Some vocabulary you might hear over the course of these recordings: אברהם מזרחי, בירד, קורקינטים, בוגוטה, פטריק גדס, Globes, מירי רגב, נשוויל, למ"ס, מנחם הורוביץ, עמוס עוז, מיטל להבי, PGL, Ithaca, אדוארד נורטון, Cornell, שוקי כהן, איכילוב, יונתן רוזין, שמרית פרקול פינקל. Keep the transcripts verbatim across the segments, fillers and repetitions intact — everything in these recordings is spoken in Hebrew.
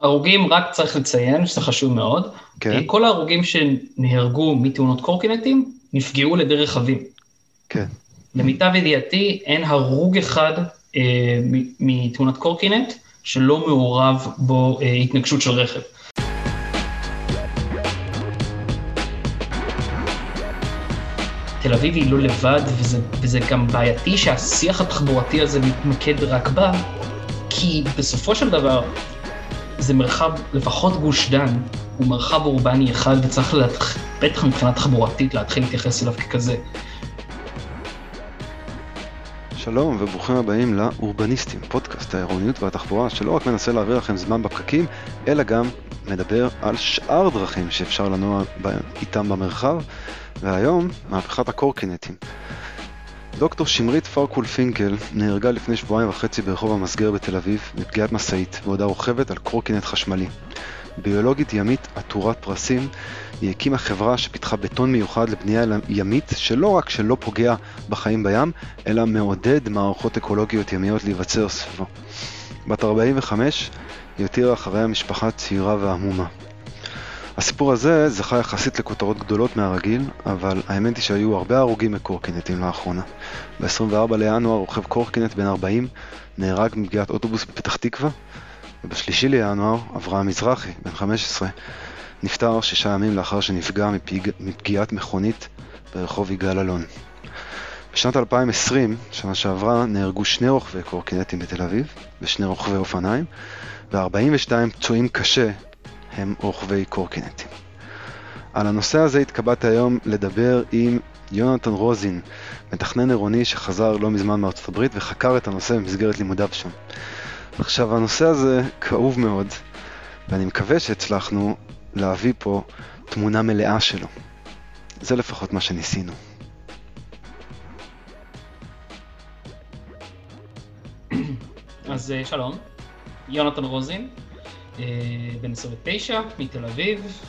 הרוגים, רק צריך לציין, שזה חשוב מאוד, כן. כל ההרוגים שנהרגו מתאונות קורקינטים, נפגעו על ידי רכבים. כן. למיטב ידיעתי, אין הרוג אחד אה, מתאונת קורקינט, שלא מעורב בו אה, התנגשות של רכב. תל אביב היא לא לבד, וזה, וזה גם בעייתי שהשיח התחבורתי הזה מתמקד רק בה, כי בסופו של דבר, זה מרחב, לפחות גוש דן, הוא מרחב אורבני אחד, וצריך להתח... בטח מבחינה תחבורתית להתחיל להתייחס אליו ככזה. שלום וברוכים הבאים לאורבניסטים, פודקאסט העירוניות והתחבורה, שלא רק מנסה להעביר לכם זמן בפקקים, אלא גם מדבר על שאר דרכים שאפשר לנוע איתם במרחב, והיום מהפכת הקורקינטים. דוקטור שמרית פרקול פינקל נהרגה לפני שבועיים וחצי ברחוב המסגר בתל אביב מפגיעת משאית בעודה רוכבת על קורקינט חשמלי. ביולוגית ימית עטורת פרסים, היא הקימה חברה שפיתחה בטון מיוחד לבנייה ימית שלא רק שלא פוגע בחיים בים, אלא מעודד מערכות אקולוגיות ימיות להיווצר סביבו. בת ארבעים וחמש היא הותירה אחריה משפחה צעירה והמומה. הסיפור הזה זכה יחסית לכותרות גדולות מהרגיל, אבל האמת היא שהיו הרבה הרוגים מקורקינטים לאחרונה. ב-עשרים וארבעה לינואר רוכב קורקינט בן ארבעים נהרג מפגיעת אוטובוס בפתח תקווה, ובשלישי לינואר אברהם מזרחי בן חמש עשרה נפטר שישה ימים לאחר שנפגע מפג... מפגיעת מכונית ברחוב יגאל אלון. בשנת אלפיים ועשרים, שנה שעברה, נהרגו שני רוכבי קורקינטים בתל אביב, ושני רוכבי אופניים, ו-ארבעים ושניים פצועים קשה הם רוכבי קורקינטים. על הנושא הזה התקבעתי היום לדבר עם יונתן רוזין, מתכנן עירוני שחזר לא מזמן מארצות הברית וחקר את הנושא במסגרת לימודיו שם. עכשיו, הנושא הזה כאוב מאוד, ואני מקווה שהצלחנו להביא פה תמונה מלאה שלו. זה לפחות מה שניסינו. אז שלום, יונתן רוזין, בן עשרים ותשע, מתל אביב,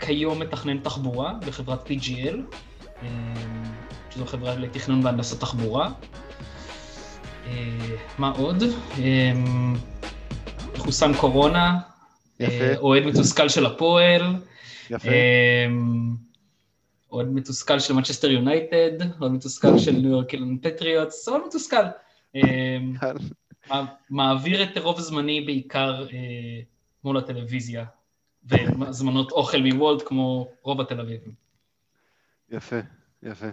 כיום מתכנן תחבורה בחברת פי ג'י אל, שזו חברה לתכנון והנדסת תחבורה. מה עוד? חוסן קורונה, אוהד מתוסכל של הפועל, אוהד מתוסכל של Manchester United, אוהד מתוסכל של New York Patriots, אוהד מתוסכל. מעביר את רוב זמני בעיקר מול הטלוויזיה, וזמנות אוכל מוולד כמו רוב התל אביבים. יפה, יפה.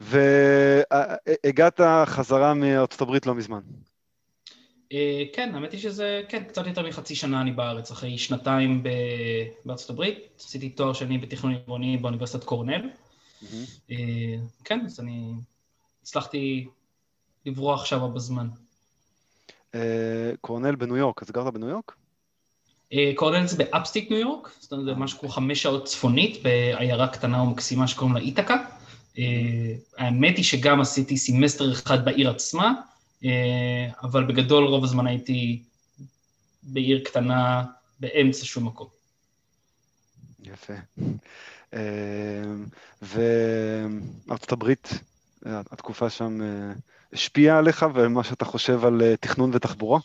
והגעת חזרה מארצות הברית לא מזמן. כן, האמת היא שזה, כן, קצת יותר מחצי שנה אני בארץ, אחרי שנתיים בארצות הברית, עשיתי תואר שני בתכנון עירוני באוניברסיטת קורנל. כן, אז אני הצלחתי לברוח עכשיו בזמן. קורנל בניו יורק, אז גרת בניו יורק? קורנל זה באפסטייט ניו יורק, זאת אומרת, זה משהו חמש שעות צפונית, בעיירה קטנה ומקסימה שקוראים לה איתקה. האמת היא שגם עשיתי סמסטר אחד בעיר עצמה, אבל בגדול רוב הזמן הייתי בעיר קטנה, באמצע שום מקום. יפה. וארצות הברית, התקופה שם השפיעה עליך ומה שאתה חושב על תכנון ותחבורה?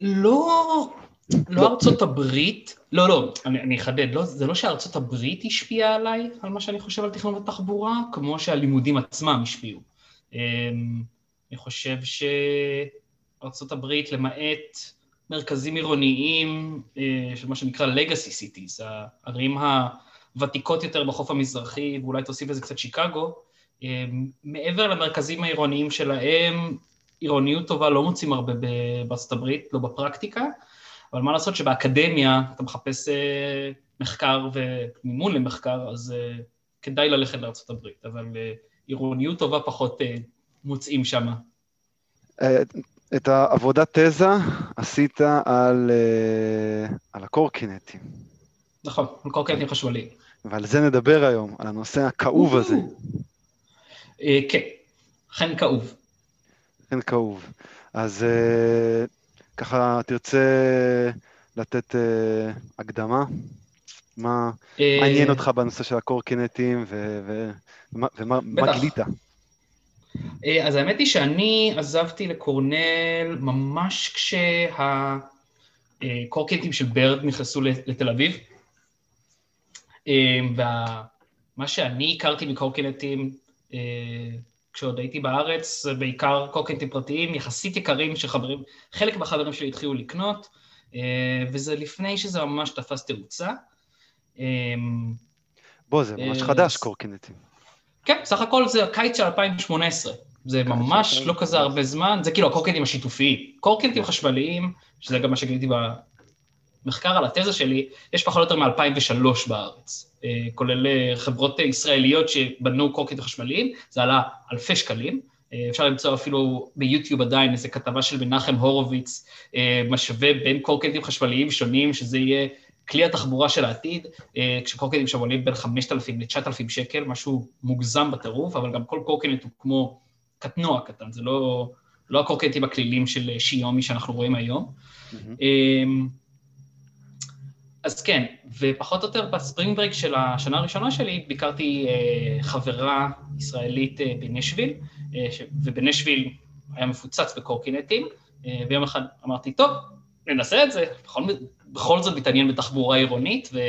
לא, לא ארצות הברית, לא, לא, אני אחדד, זה לא שארצות הברית השפיעה עליי, על מה שאני חושב על תכנון ותחבורה, כמו שהלימודים עצמם השפיעו. אני חושב שארצות הברית, למעט מרכזים עירוניים, של מה שנקרא legacy cities, הערים הוותיקות יותר בחוף המזרחי, ואולי תוסיף לזה קצת שיקגו, מעבר למרכזים העירוניים שלהם, עירוניות טובה לא מוצאים הרבה בארצות הברית, לא בפרקטיקה, אבל מה לעשות שבאקדמיה אתה מחפש מחקר ומימון למחקר, אז כדאי ללכת לארצות הברית, אבל עירוניות טובה פחות מוצאים שם. את העבודת תזה עשית על הקורקינטים. נכון, על קורקינטים חשמליים. ועל זה נדבר היום, על הנושא הכאוב הזה. כן, חן כאוב. חן כאוב. אז ככה תרצה לתת הקדמה? מה מעניין אותך בנושא של הקורקינטים ומה גילית? אז האמת היא שאני עזבתי לקורנל ממש כשהקורקינטים של בירד נכנסו לתל אביב, ומה שאני הכרתי מקורקינטים כשעוד הייתי בארץ, זה בעיקר קורקינטים פרטיים יחסית יקרים שחברים, חלק מהחברים שלי התחילו לקנות, וזה לפני שזה ממש תפס תאוצה. בוא, זה ממש חדש קורקינטים. כן, סך הכל זה הקיץ של אלפיים שמונה עשרה, זה ממש לא כזה הרבה זמן, זה כאילו הקורקינטים השיתופיים, קורקינטים חשמליים, שזה גם מה שגיליתי במחקר על התזה שלי, יש פחות או יותר מ-אלפיים ושלוש בארץ, כולל חברות ישראליות שבנו קורקינטים חשמליים, זה עלה אלפי שקלים, אפשר למצוא אפילו ביוטיוב עדיין איזו כתבה של מנחם הורוביץ, משווה בין קורקינטים חשמליים שונים, שזה יהיה כלי התחבורה של העתיד, כשקורקינטים שם עולים בין חמשת אלפים ל-תשעת אלפים שקל, משהו מוגזם בטירוף, אבל גם כל קורקינט הוא כמו קטנוע קטן, זה לא, לא הקורקינטים הכלילים של שיומי שאנחנו רואים היום. Mm-hmm. אז כן, ופחות או יותר בספרינג ברייק של השנה הראשונה שלי, ביקרתי חברה ישראלית בנשוויל, ובנשוויל היה מפוצץ בקורקינטים, ויום אחד אמרתי, טוב, ננסה את זה, בכל, בכל זאת מתעניין בתחבורה עירונית ו,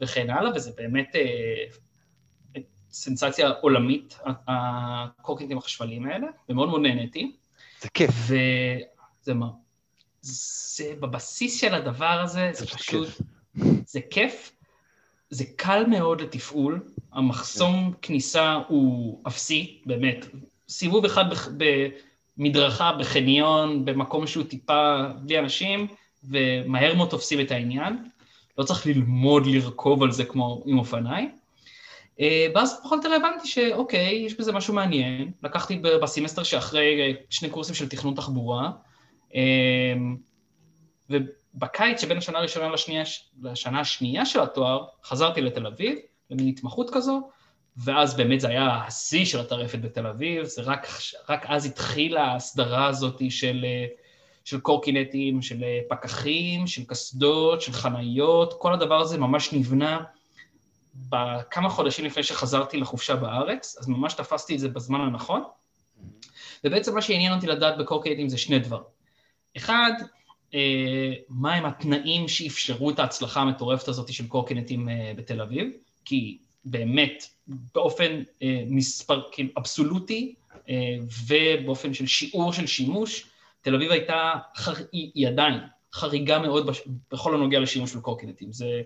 וכן הלאה, וזה באמת אה, סנסציה עולמית, הקורקינטים החשמליים האלה, ומאוד מאוד נהניתי. זה כיף. וזה מה? זה בבסיס של הדבר הזה, זה, זה פשוט, כיף. זה כיף, זה קל מאוד לתפעול, המחסום כניסה הוא אפסי, באמת, סיבוב אחד ב... ב מדרכה בחניון, במקום שהוא טיפה בלי אנשים, ומהר מאוד תופסים את העניין. לא צריך ללמוד לרכוב על זה כמו עם אופניים. ואז פחות או יותר הבנתי שאוקיי, יש בזה משהו מעניין. לקחתי בסמסטר שאחרי שני קורסים של תכנון תחבורה, ובקיץ שבין השנה הראשונה לשנייה, לשנה השנייה של התואר, חזרתי לתל אביב, למין התמחות כזו, ואז באמת זה היה השיא של הטרפת בתל אביב, זה רק, רק אז התחילה ההסדרה הזאת של, של קורקינטים, של פקחים, של קסדות, של חניות, כל הדבר הזה ממש נבנה בכמה חודשים לפני שחזרתי לחופשה בארץ, אז ממש תפסתי את זה בזמן הנכון, ובעצם מה שעניין אותי לדעת בקורקינטים זה שני דבר. אחד, מה הם התנאים שאפשרו את ההצלחה המטורפת הזאת של קורקינטים בתל אביב, כי באמת, באופן אה, מספר, כאילו, אבסולוטי, אה, ובאופן של שיעור של שימוש, תל אביב הייתה, חר... היא עדיין, חריגה מאוד בש... בכל הנוגע לשימוש של קורקינטים. זה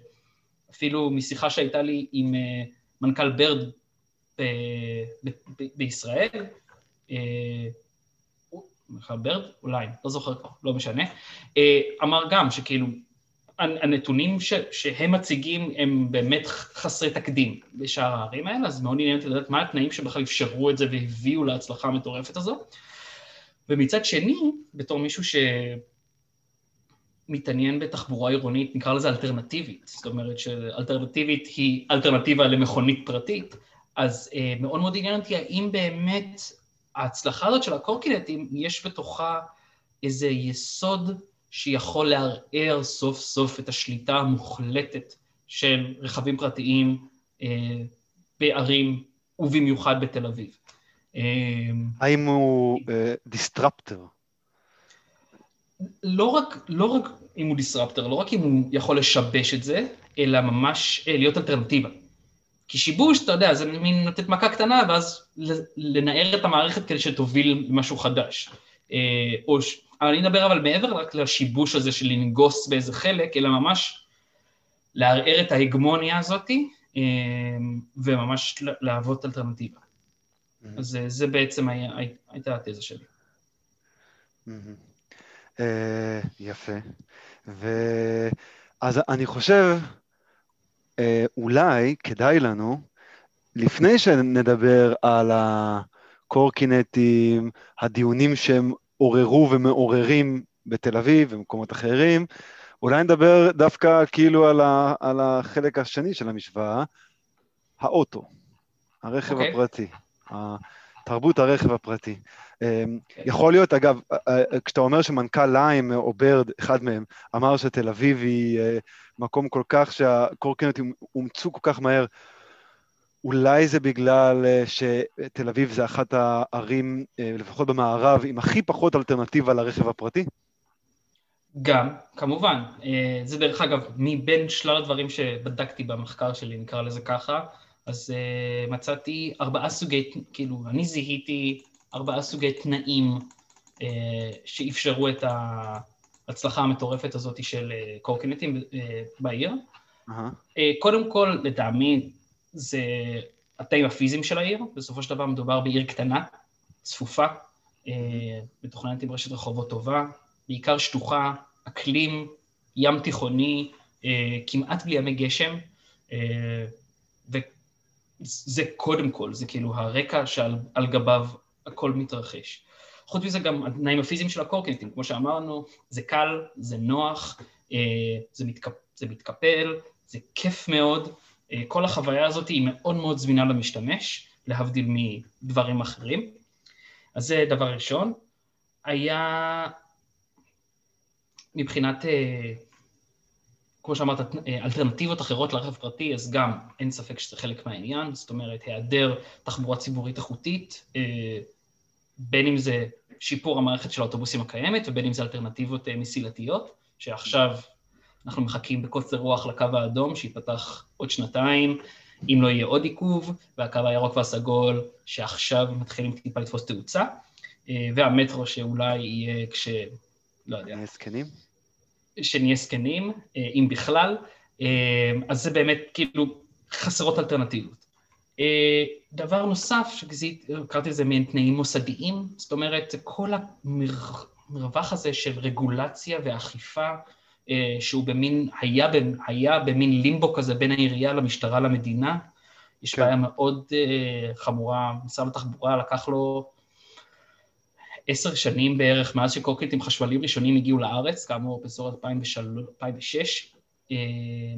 אפילו משיחה שהייתה לי עם אה, מנכ"ל בירד ב... ב... ב... בישראל, אה, מנכ"ל בירד? אולי, לא זוכר כבר, לא משנה, אה, אמר גם שכאילו, הנתונים ש, שהם מציגים הם באמת חסרי תקדים בשאר הערים האלה, אז מאוד עניין אותי לדעת מה התנאים שבכלל אפשרו את זה והביאו להצלחה המטורפת הזו. ומצד שני, בתור מישהו שמתעניין בתחבורה עירונית, נקרא לזה אלטרנטיבית, זאת אומרת שאלטרנטיבית היא אלטרנטיבה למכונית פרטית, אז מאוד מאוד עניין אותי האם באמת ההצלחה הזאת של הקורקינטים יש בתוכה איזה יסוד שיכול לערער סוף סוף את השליטה המוחלטת של רכבים פרטיים אה, בערים ובמיוחד בתל אביב. אה, האם הוא אה, דיסטרפטר? לא רק, לא רק אם הוא דיסטרפטר, לא רק אם הוא יכול לשבש את זה, אלא ממש אה, להיות אלטרנטיבה. כי שיבוש, אתה יודע, זה מין נותנת מכה קטנה, ואז לנער את המערכת כדי שתוביל משהו חדש. אה, או ש... אבל אני מדבר אבל מעבר רק לשיבוש הזה של לנגוס באיזה חלק, אלא ממש לערער את ההגמוניה הזאת, וממש להוות אלטרנטיבה. אז זה בעצם הייתה התזה שלי. יפה. אז אני חושב, אולי כדאי לנו, לפני שנדבר על הקורקינטים, הדיונים שהם עוררו ומעוררים בתל אביב ומקומות אחרים, אולי נדבר דווקא כאילו על, ה, על החלק השני של המשוואה, האוטו, הרכב okay. הפרטי, תרבות הרכב הפרטי. Okay. יכול להיות, אגב, כשאתה אומר שמנכ"ל ליים או בירד, אחד מהם, אמר שתל אביב היא מקום כל כך שהקורקינטים אומצו כל כך מהר, אולי זה בגלל שתל אביב זה אחת הערים, לפחות במערב, עם הכי פחות אלטרנטיבה לרכב הפרטי? גם, כמובן. זה דרך אגב, מבין שלל הדברים שבדקתי במחקר שלי, נקרא לזה ככה, אז מצאתי ארבעה סוגי, כאילו, אני זיהיתי ארבעה סוגי תנאים שאפשרו את ההצלחה המטורפת הזאת של קורקינטים בעיר. קודם כל, לטעמי, זה התאים הפיזיים של העיר, בסופו של דבר מדובר בעיר קטנה, צפופה, מתוכננת עם רשת רחובות טובה, בעיקר שטוחה, אקלים, ים תיכוני, כמעט בלי ימי גשם, וזה קודם כל, זה כאילו הרקע שעל גביו הכל מתרחש. חוץ מזה גם התנאים הפיזיים של הקורקינטים, כמו שאמרנו, זה קל, זה נוח, זה מתקפל, זה כיף מאוד, כל החוויה הזאת היא מאוד מאוד זמינה למשתמש, להבדיל מדברים אחרים. אז זה דבר ראשון. היה מבחינת, כמו שאמרת, אלטרנטיבות אחרות לרכב פרטי, אז גם אין ספק שזה חלק מהעניין, זאת אומרת, היעדר תחבורה ציבורית איכותית, בין אם זה שיפור המערכת של האוטובוסים הקיימת, ובין אם זה אלטרנטיבות מסילתיות, שעכשיו אנחנו מחכים בקוצר רוח לקו האדום, שיפתח עוד שנתיים, אם לא יהיה עוד עיכוב, והקו הירוק והסגול, שעכשיו מתחילים טיפה לתפוס תאוצה, והמטרו שאולי יהיה כש... לא יודע. נהיה סקנים? שנהיה סקנים, אם בכלל. אז זה באמת כאילו חסרות אלטרנטיבות. דבר נוסף, שקראתי לזה מעין תנאים מוסדיים, זאת אומרת, כל המרווח הזה של רגולציה ואכיפה, שהוא במין, היה, היה במין לימבו כזה בין העירייה למשטרה למדינה, יש כן. בעיה מאוד uh, חמורה, משרד התחבורה לקח לו עשר שנים בערך, מאז שקורקינטים חשמליים ראשונים הגיעו לארץ, כאמור בסור אלפיים ושש, uh,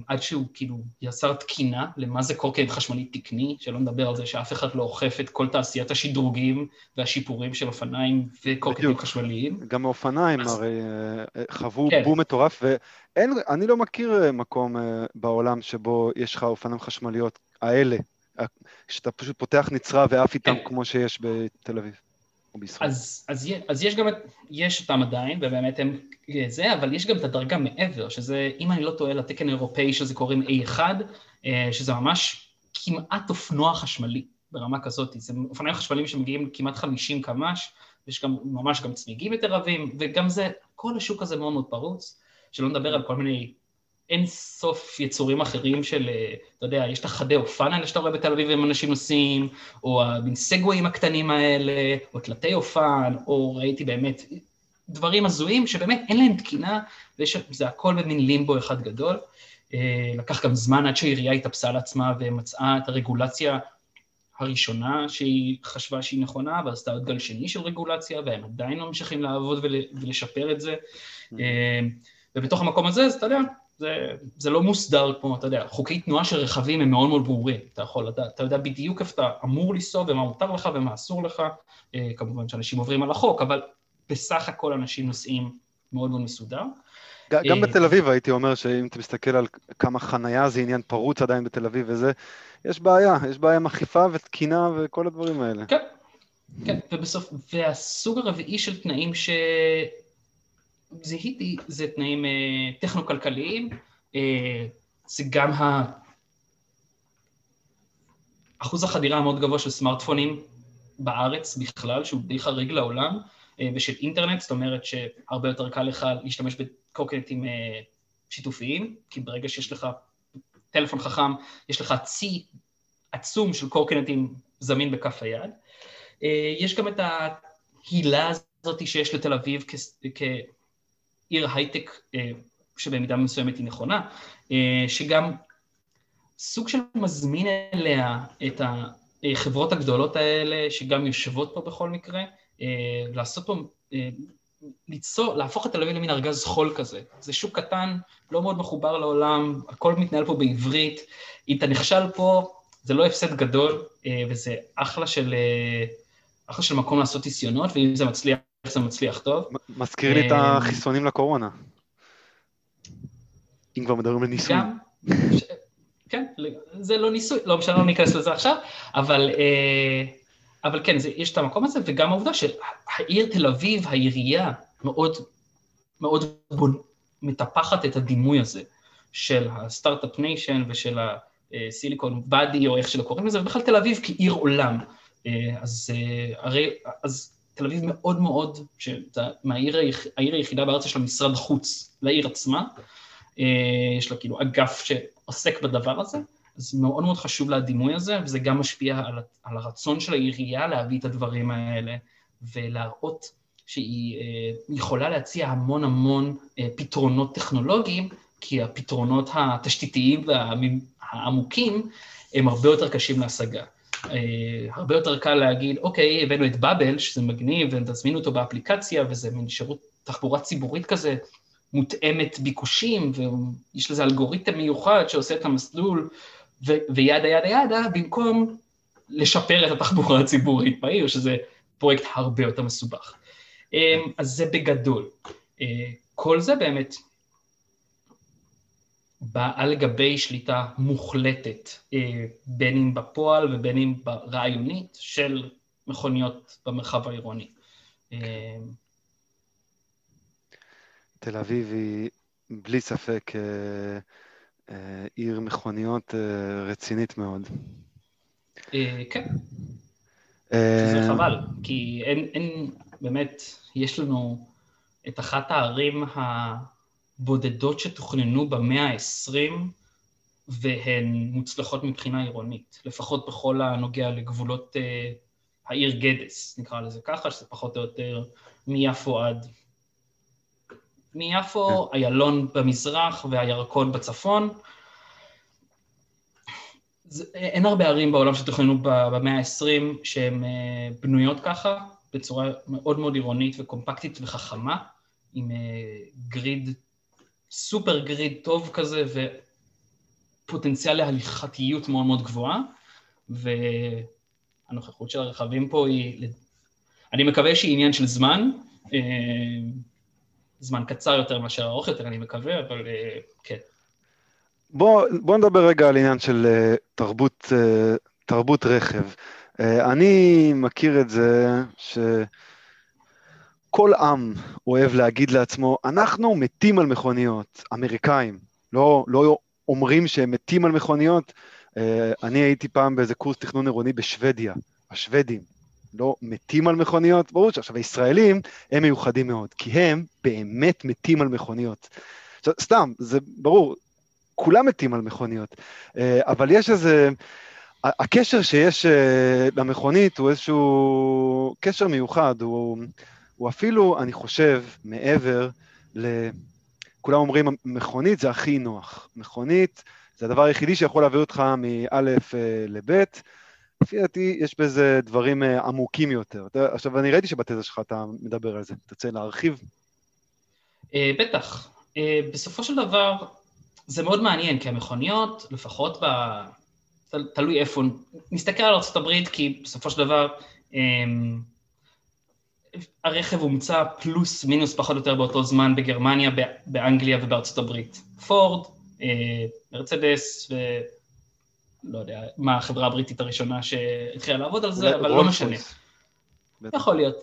עד שהוא כאילו יצר תקינה למה זה קורקינט חשמלי תקני, שלא נדבר על זה שאף אחד לא אוכף את כל תעשיית השדרוגים והשיפורים של אופניים וקורקינטים חשמליים. גם האופניים אז... הרי חוו כן. בום מטורף, ואני לא מכיר מקום בעולם שבו יש לך אופניים חשמליות האלה, שאתה פשוט פותח נצרה ואף איתם כן. כמו שיש בתל אביב. אז, אז, אז יש גם את, יש אותם עדיין, ובאמת הם זה, אבל יש גם את הדרגה מעבר, שזה, אם אני לא טועה, לתקן האירופאי שזה קוראים איי אחת, שזה ממש כמעט אופנוע חשמלי ברמה כזאת. זה אופנועים חשמליים שמגיעים כמעט חמישים קמ"ש, ויש גם, ממש גם צמיגים יותר רבים, וגם זה, כל השוק הזה מאוד מאוד פרוץ, שלא נדבר על כל מיני אין סוף יצורים אחרים של, אתה יודע, יש את החדי אופן האלה שאתה רואה בתל אביב עם אנשים נוסעים, או הסגוויים הקטנים האלה, או תלתי אופן, או ראיתי באמת דברים הזויים שבאמת אין להם תקינה, וזה הכל במין לימבו אחד גדול. לקח גם זמן עד שהעירייה התאפסה לעצמה ומצאה את הרגולציה הראשונה שהיא חשבה שהיא נכונה, ועשתה עוד גל שני של רגולציה, והם עדיין לא ממשיכים לעבוד ולשפר את זה. ובתוך המקום הזה, אז אתה יודע, זה, זה לא מוסדר כמו, אתה יודע, חוקי תנועה של רכבים הם מאוד מאוד ברורים, אתה יכול לדעת, אתה יודע בדיוק איפה אתה אמור לנסוע ומה מותר לך ומה אסור לך, אה, כמובן שאנשים עוברים על החוק, אבל בסך הכל אנשים נוסעים מאוד מאוד מסודר. גם, גם בתל אביב הייתי אומר שאם אתה מסתכל על כמה חנייה זה עניין פרוץ עדיין בתל אביב וזה, יש בעיה, יש בעיה עם אכיפה ותקינה וכל הדברים האלה. כן, כן, ובסוף, והסוג הרביעי של תנאים ש... זיהיתי, זה תנאים אה, טכנו-כלכליים, אה, זה גם ה... אחוז החדירה המאוד גבוה של סמארטפונים בארץ בכלל, שהוא די חריג לעולם, אה, ושל אינטרנט, זאת אומרת שהרבה יותר קל לך להשתמש בקורקינטים אה, שיתופיים, כי ברגע שיש לך טלפון חכם, יש לך צי עצום של קורקינטים זמין בכף היד. אה, יש גם את ההילה הזאת שיש לתל אביב כ... כ... עיר הייטק, שבמידה מסוימת היא נכונה, שגם סוג של מזמין אליה את החברות הגדולות האלה, שגם יושבות פה בכל מקרה, לעשות פה, ליצור, להפוך את תל אביב למין ארגז חול כזה. זה שוק קטן, לא מאוד מחובר לעולם, הכל מתנהל פה בעברית, אם אתה נכשל פה, זה לא הפסד גדול, וזה אחלה של, אחלה של מקום לעשות ניסיונות, ואם זה מצליח, איך זה מצליח טוב. מזכיר לי את החיסונים לקורונה. אם כבר מדברים לניסוי. כן, זה לא ניסוי, לא משנה, לא ניכנס לזה עכשיו, אבל, אבל כן, זה, יש את המקום הזה, וגם העובדה שהעיר תל אביב, העירייה, מאוד, מאוד בול, מטפחת את הדימוי הזה, של הסטארט-אפ ניישן ושל הסיליקון בדי, או איך שלא קוראים לזה, ובכלל תל אביב כעיר עולם. אז, הרי, אז תל אביב מאוד מאוד, מהעיר, העיר היחידה בארץ של המשרד חוץ לעיר עצמה, יש לה כאילו אגף שעוסק בדבר הזה, אז מאוד מאוד חשוב להדימוי הזה, וזה גם משפיע על, על הרצון של העירייה להביא את הדברים האלה, ולהראות שהיא יכולה להציע המון המון פתרונות טכנולוגיים, כי הפתרונות התשתיתיים והעמוקים הם הרבה יותר קשים להשגה. הרבה יותר קל להגיד, אוקיי, הבאנו את בבל, שזה מגניב, ותזמינו אותו באפליקציה, וזה מין שירות תחבורה ציבורית כזה, מותאמת ביקושים, ויש לזה אלגוריתם מיוחד שעושה את המסלול, ו- וידה, ידה, ידה, במקום לשפר את התחבורה הציבורית בעיר, שזה פרויקט הרבה יותר מסובך. אז זה בגדול. כל זה באמת בא על גבי שליטה מוחלטת, בין אם בפועל ובין אם ברעיונית, של מכוניות במרחב העירוני. תל אביב היא בלי ספק עיר מכוניות רצינית מאוד. כן. זה חבל, כי אין, באמת, יש לנו את אחת הערים הבודדות שתוכננו במאה ה-עשרים, והן מוצלחות מבחינה עירונית, לפחות בכל הנוגע לגבולות העיר גדס, נקרא לזה ככה, שזה פחות או יותר מיפו עד... מיפו, איילון במזרח והירקון בצפון. אין הרבה ערים בעולם שתוכננו במאה ה-עשרים שהן בנויות ככה, בצורה מאוד מאוד עירונית וקומפקטית וחכמה, עם גריד, סופר גריד טוב כזה, ופוטנציאל להליכתיות מאוד מאוד גבוהה, והנוכחות של הרכבים פה היא, אני מקווה שהיא עניין של זמן, זמן קצר יותר מאשר ארוך יותר, אני מקווה, אבל כן. בוא, בוא נדבר רגע על עניין של תרבות, תרבות רכב. אני מכיר את זה שכל עם אוהב להגיד לעצמו, אנחנו מתים על מכוניות, אמריקאים, לא, לא אומרים שהם מתים על מכוניות. אני הייתי פעם באיזה קורס תכנון עירוני בשוודיה, השוודים. לא מתים על מכוניות, ברור שעכשיו הישראלים הם מיוחדים מאוד, כי הם באמת מתים על מכוניות. עכשיו, סתם, זה ברור, כולם מתים על מכוניות, אבל יש איזה, הקשר שיש למכונית הוא איזשהו קשר מיוחד, הוא, הוא אפילו, אני חושב, מעבר ל... כולם אומרים, מכונית זה הכי נוח, מכונית זה הדבר היחידי שיכול להביא אותך מאלף לבית, לפי דעתי, יש בזה דברים עמוקים יותר. עכשיו, אני ראיתי שבתזה שלך אתה מדבר על זה. תצא להרחיב? בטח. בסופו של דבר, זה מאוד מעניין, כי המכוניות, לפחות, תלוי איפה, נסתכל על ארצות הברית, כי בסופו של דבר, הרכב הומצא פלוס מינוס פחות יותר באותו זמן בגרמניה, באנגליה ובארצות הברית. פורד, מרצדס ו... לא יודע, מה החברה הבריטית הראשונה שהתחילה לעבוד על זה, אבל לא משנה. יכול להיות,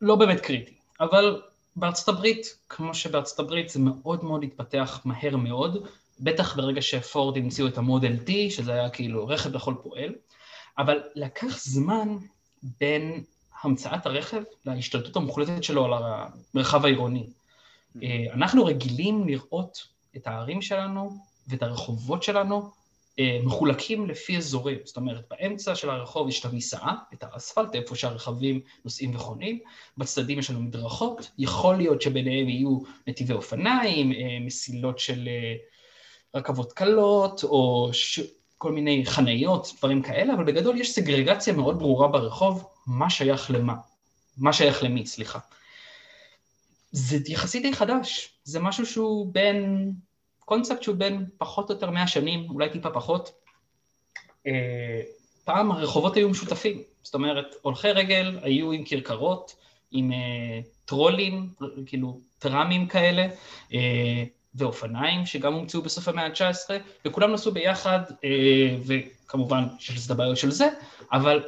לא באמת קריטי. אבל בארצות הברית, כמו שבארצות הברית, זה מאוד מאוד התפתח מהר מאוד, בטח ברגע שפורד המציאו את המודל T, שזה היה כאילו רכב לכל פועל, אבל לקח זמן בין המצאת הרכב להשתלטות המוחלטת שלו על המרחב העירוני. אנחנו רגילים לראות את הערים שלנו ואת הרחובות שלנו, מחולקים לפי אזורים, זאת אומרת, באמצע של הרחוב יש את המסעה, את האספלט, איפה שהרכבים נוסעים וחונים, בצדדים יש לנו מדרכות, יכול להיות שביניהם יהיו נתיבי אופניים, מסילות של רכבות קלות, או ש... כל מיני חניות, דברים כאלה, אבל בגדול יש סגרגציה מאוד ברורה ברחוב, מה שייך למה, מה שייך למי, סליחה. זה יחסית די חדש, זה משהו שהוא בין... קונספט שהוא בין פחות או יותר מאה שנים, אולי טיפה פחות, פעם הרחובות היו משותפים, זאת אומרת, הולכי רגל היו עם קרקרות, עם טרולים, כאילו טרמים כאלה, ואופניים, שגם הומצאו בסוף המאה ה-תשע עשרה, וכולם נסעו ביחד, וכמובן שיש את הבעיות של זה, אבל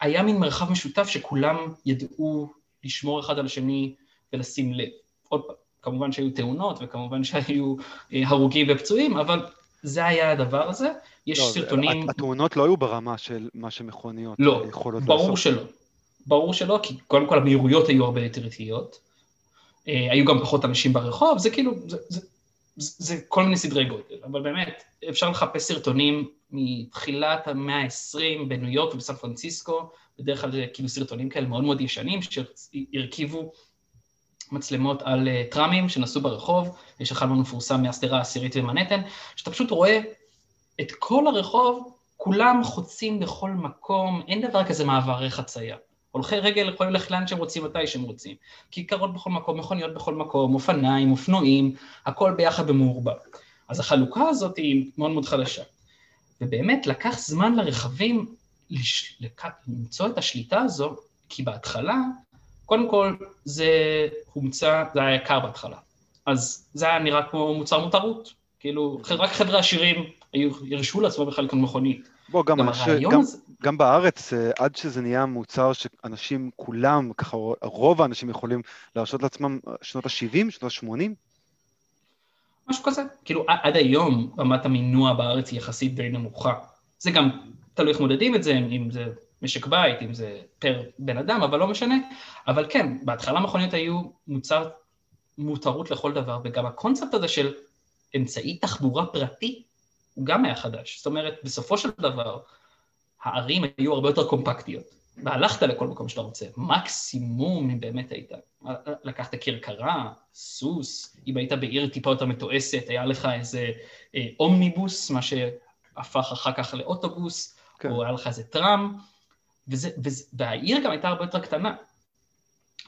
היה מין מרחב משותף שכולם ידעו לשמור אחד על השני ולשים לב. עוד פעם, כמובן שהיו תאונות, וכמובן שהיו הרוגים ופצועים, אבל זה היה הדבר הזה. יש לא, סרטונים... התאונות לא היו ברמה של מה שמכוניות לא, יכולות ברור לעשות. שלא. ברור שלא, כי קודם כל המהירויות היו הרבה יותר איטיות, היו גם פחות אנשים ברחוב, זה כאילו, זה, זה, זה, זה כל מיני סדרי גודל, אבל באמת, אפשר לחפש סרטונים מתחילת המאה ה-עשרים בניו יורק ובסן פרנסיסקו, בדרך כלל זה כאילו סרטונים כאלה מאוד מאוד ישנים, שהרכיבו מצלמות על טרמים שנסעו ברחוב, יש אחד מפורסם מהסדרה העשירית במנהטן, שאתה פשוט רואה את כל הרחוב, כולם חוצים בכל מקום, אין דבר כזה מעברי חצייה. הולכי רגל יכולים ללכת לאן שהם רוצים, מתי שהם רוצים. כיכרות בכל מקום, מכוניות בכל מקום, אופניים, אופנועים, הכל ביחד במעורבב. אז החלוקה הזאת היא מאוד מאוד חדשה. ובאמת לקח זמן לרכבים למצוא את השליטה הזו, כי בהתחלה, קודם כל זה הומצא, זה היה יקר בהתחלה. אז זה היה נראה כמו מוצר מותרות. כאילו, רק חבר'ה עשירים ירשו לעצמו בכלל כאן מכונית. בוא, גם, גם, ש... גם, הזה... גם בארץ, עד שזה נהיה מוצר שאנשים כולם, ככה רוב האנשים יכולים להרשות לעצמם שנות ה-שבעים, שנות ה-שמונים? משהו כזה. כאילו, עד היום רמת המינוע בארץ היא יחסית די נמוכה. זה גם, תלוי איך מודדים את זה, אם זה משק בית, אם זה פר בן אדם, אבל לא משנה. אבל כן, בהתחלה מכוניות היו מוצר מותרות לכל דבר, וגם הקונספט הזה של אמצעי תחבורה פרטי, הוא גם היה חדש. זאת אומרת, בסופו של דבר, הערים היו הרבה יותר קומפקטיות, והלכת לכל מקום שאתה רוצה. מקסימום אם באמת היית. לקחת קרקרה, סוס, אם היית בעיר טיפה יותר מתועסת, היה לך איזה אה, אומניבוס, מה שהפך אחר כך לאוטובוס, כן. או היה לך איזה טרם, וזה, וזה, והעיר גם הייתה הרבה יותר קטנה.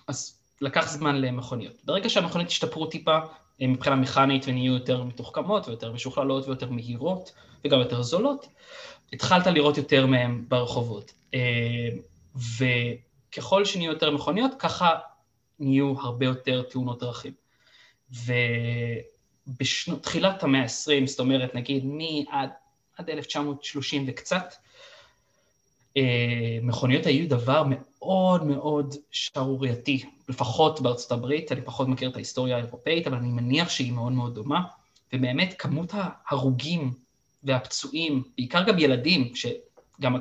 אז לקח זמן למכוניות. ברגע שהמכוניות השתפרו טיפה, מבחינה מכנית ונהיו יותר מתוחכמות ויותר משוכללות ויותר מהירות וגם יותר זולות, התחלת לראות יותר מהם ברחובות. וככל שנהיו יותר מכוניות, ככה נהיו הרבה יותר תאונות דרכים. ובתחילת המאה ה-עשרים, זאת אומרת, נגיד, מעד עד אלף תשע מאות שלושים וקצת, מכוניות היו דבר מאוד מאוד שערורייתי, לפחות בארצות הברית, אני פחות מכיר את ההיסטוריה האירופאית, אבל אני מניח שהיא מאוד מאוד דומה, ובאמת כמות ההרוגים והפצועים, בעיקר גם ילדים שגם,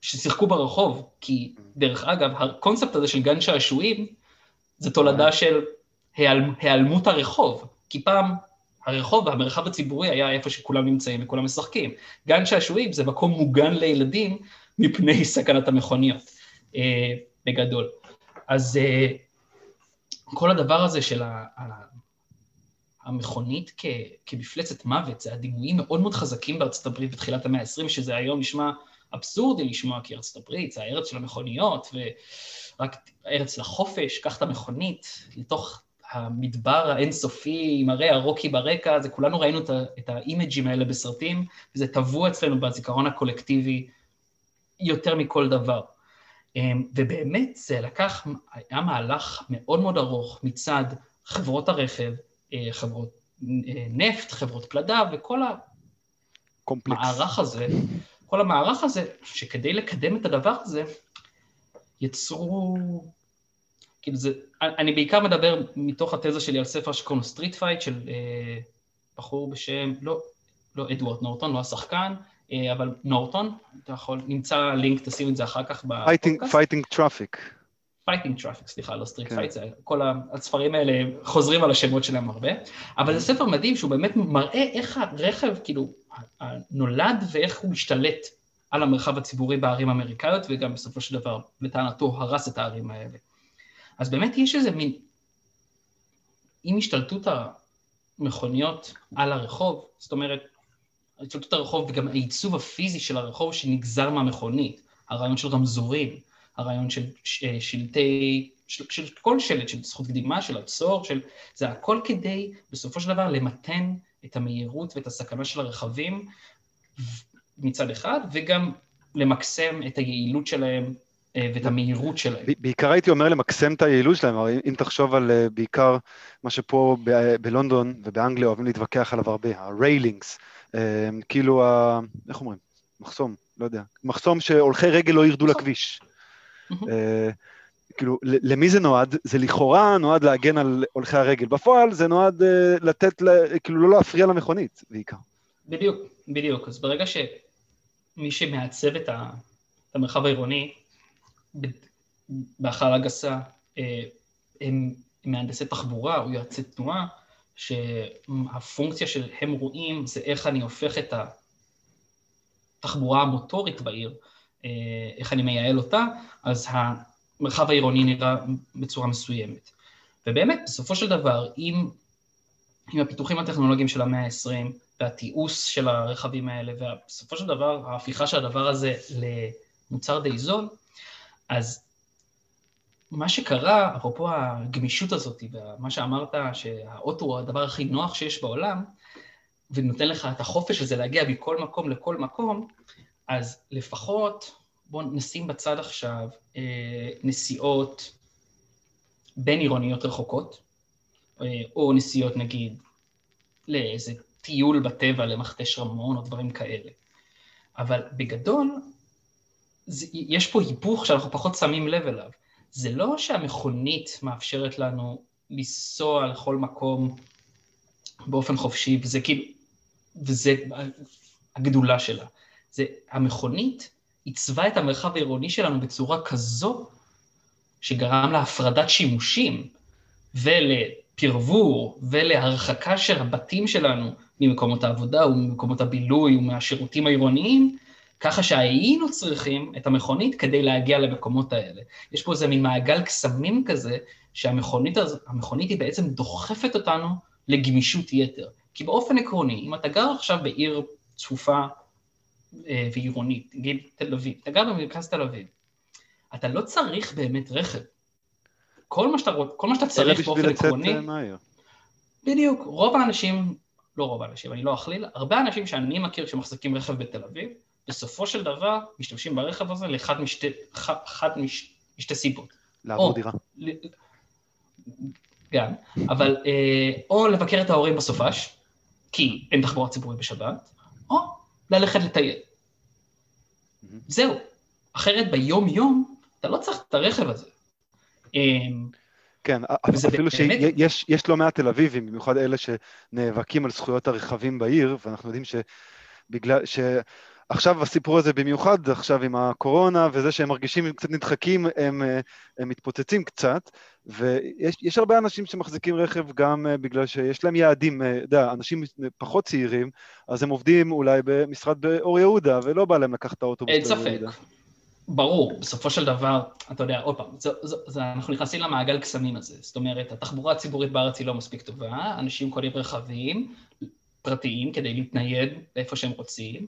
ששיחקו ברחוב, כי דרך אגב, הקונספט הזה של גן שעשועים, זה תולדה של היעל, היעלמות הרחוב, כי פעם הרחוב והמרחב הציבורי היה איפה שכולם נמצאים וכולם משחקים. גן שעשועים זה מקום מוגן לילדים, מפני סכנת המכוניות, אה, בגדול. אז אה, כל הדבר הזה של ה, ה, המכונית כ, כמפלצת מוות, זה הדימויים מאוד מאוד חזקים בארצות הברית בתחילת המאה ה-עשרים, שזה היום נשמע אבסורדי לשמוע כי ארצות הברית, זה הארץ של המכוניות, ורק ארץ לחופש, קח את המכונית לתוך המדבר האינסופי, עם הרי הרוקי ברקע, זה כולנו ראינו את, את האימג'ים האלה בסרטים, וזה טבוע אצלנו בזיכרון הקולקטיבי, יותר מכל דבר. ובאמת זה לקח, היה מהלך מאוד מאוד ארוך מצד חברות הרכב, חברות נפט, חברות פלדה, וכל קומפלקס. המערך הזה, כל המערך הזה, שכדי לקדם את הדבר הזה, יצרו, כאילו זה, אני בעיקר מדבר מתוך התזה שלי על ספר שקוראים לו סטריט פייט, של בחור בשם, לא, לא אדוארד נורטון, לא השחקן, אבל נורטון, אתה יכול, נמצא לינק, תשים את זה אחר כך בפודקאסט. פייטינג טראפיק. פייטינג טראפיק, סליחה, לא סטריט פייט, כל הספרים האלה חוזרים על השמות שלהם הרבה, אבל זה ספר מדהים שהוא באמת מראה איך הרכב כאילו נולד ואיך הוא השתלט על המרחב הציבורי בערים האמריקאיות, וגם בסופו של דבר לטענתו הרס את הערים האלה. אז באמת יש איזה מין, אם השתלטות המכוניות על הרחוב, זאת אומרת, השתלטות הרחוב וגם העיצוב הפיזי של הרחוב שנגזר מהמכונית, הרעיון של רמזורים, הרעיון של שלטי, של, של, של כל שלט, של זכות קדימה, של עצור, של, זה הכל כדי בסופו של דבר למתן את המהירות ואת הסכנה של הרכבים מצד אחד, וגם למקסם את היעילות שלהם ואת המהירות שלהם. בעיקר הייתי אומר למקסם את היעילות שלהם, הרי אם תחשוב על בעיקר מה שפה בלונדון ובאנגליה אוהבים להתווכח עליו הרבה, הריילינגס, כאילו, איך אומרים? מחסום, לא יודע, מחסום שהולכי רגל לא ירדו לכביש. כאילו, למי זה נועד? זה לכאורה נועד להגן על הולכי הרגל. בפועל זה נועד לתת, כאילו לא להפריע למכונית, בעיקר. בדיוק, בדיוק. אז ברגע שמי שמעצב את המרחב העירוני, בהכללה גסה, הם מהנדסי תחבורה או יועצי תנועה, שהפונקציה שהם רואים זה איך אני הופך את התחבורה המוטורית בעיר, איך אני מייעל אותה, אז המרחב העירוני נראה בצורה מסוימת. ובאמת, בסופו של דבר, עם, עם הפיתוחים הטכנולוגיים של המאה ה-עשרים, והתיעוש של הרכבים האלה, ובסופו של דבר, ההפיכה של הדבר הזה למוצר די זול, אז מה שקרה, אפרופו הגמישות הזאת, ומה שאמרת שהאוטו הוא הדבר הכי נוח שיש בעולם, ונותן לך את החופש הזה להגיע מכל מקום לכל מקום, אז לפחות בואו נשים בצד עכשיו נסיעות בין עירוניות רחוקות, או נסיעות נגיד לאיזה טיול בטבע למכתש רמון או דברים כאלה. אבל בגדול, יש פה היפוך שאנחנו פחות שמים לב אליו. זה לא שהמכונית מאפשרת לנו לנסוע לכל מקום באופן חופשי, וזה כאילו, וזה הגדולה שלה. זה, המכונית עיצבה את המרחב העירוני שלנו בצורה כזו, שגרם להפרדת שימושים, ולפרבור, ולהרחקה של הבתים שלנו, ממקומות העבודה, וממקומות הבילוי, ומהשירותים העירוניים, ככה שהיינו צריכים את המכונית כדי להגיע למקומות האלה. יש פה איזה מין מעגל קסמים כזה, שהמכונית המכונית היא בעצם דוחפת אותנו לגמישות יתר. כי באופן עקרוני, אם אתה גר עכשיו בעיר צפופה אה, ועירונית, נגיד תל אביב, אתה גר במרכז תל אביב, אתה לא צריך באמת רכב. כל מה שאתה, כל מה שאתה צריך באופן עקרוני... בדיוק, רוב האנשים, לא רוב האנשים, אני לא אכליל, הרבה אנשים שאני מכיר שמחזיקים רכב בתל אביב, בסופו של דבר, משתמשים ברכב הזה לאחד משתי, אחד משתי סיבות. לעבור דירה. גם, אבל, או לבקר את ההורים בסופש, כי אין תחבורה ציבורית בשבת, או ללכת לטייל. זהו. אחרת ביום-יום, אתה לא צריך את הרכב הזה. כן, אפילו שיש לא מעט תל אביבים, במיוחד אלה שנאבקים על זכויות הרכבים בעיר, ואנחנו יודעים שבגלל ש... עכשיו הסיפור הזה במיוחד, עכשיו עם הקורונה, וזה שהם מרגישים קצת נדחקים, הם, הם מתפוצצים קצת, ויש יש הרבה אנשים שמחזיקים רכב גם בגלל שיש להם יעדים, יודע, אנשים פחות צעירים, אז הם עובדים אולי במשרד באור יהודה, ולא בא להם לקחת האוטובוס באור יהודה. אין ספק, ברור, בסופו של דבר, אתה יודע, עוד פעם, זה, זה, זה, אנחנו נכנסים למעגל קסמים הזה, זאת אומרת, התחבורה הציבורית בארץ היא לא מספיק טובה, אנשים קונים רכבים פרטיים כדי להתנייד איפה שהם רוצים,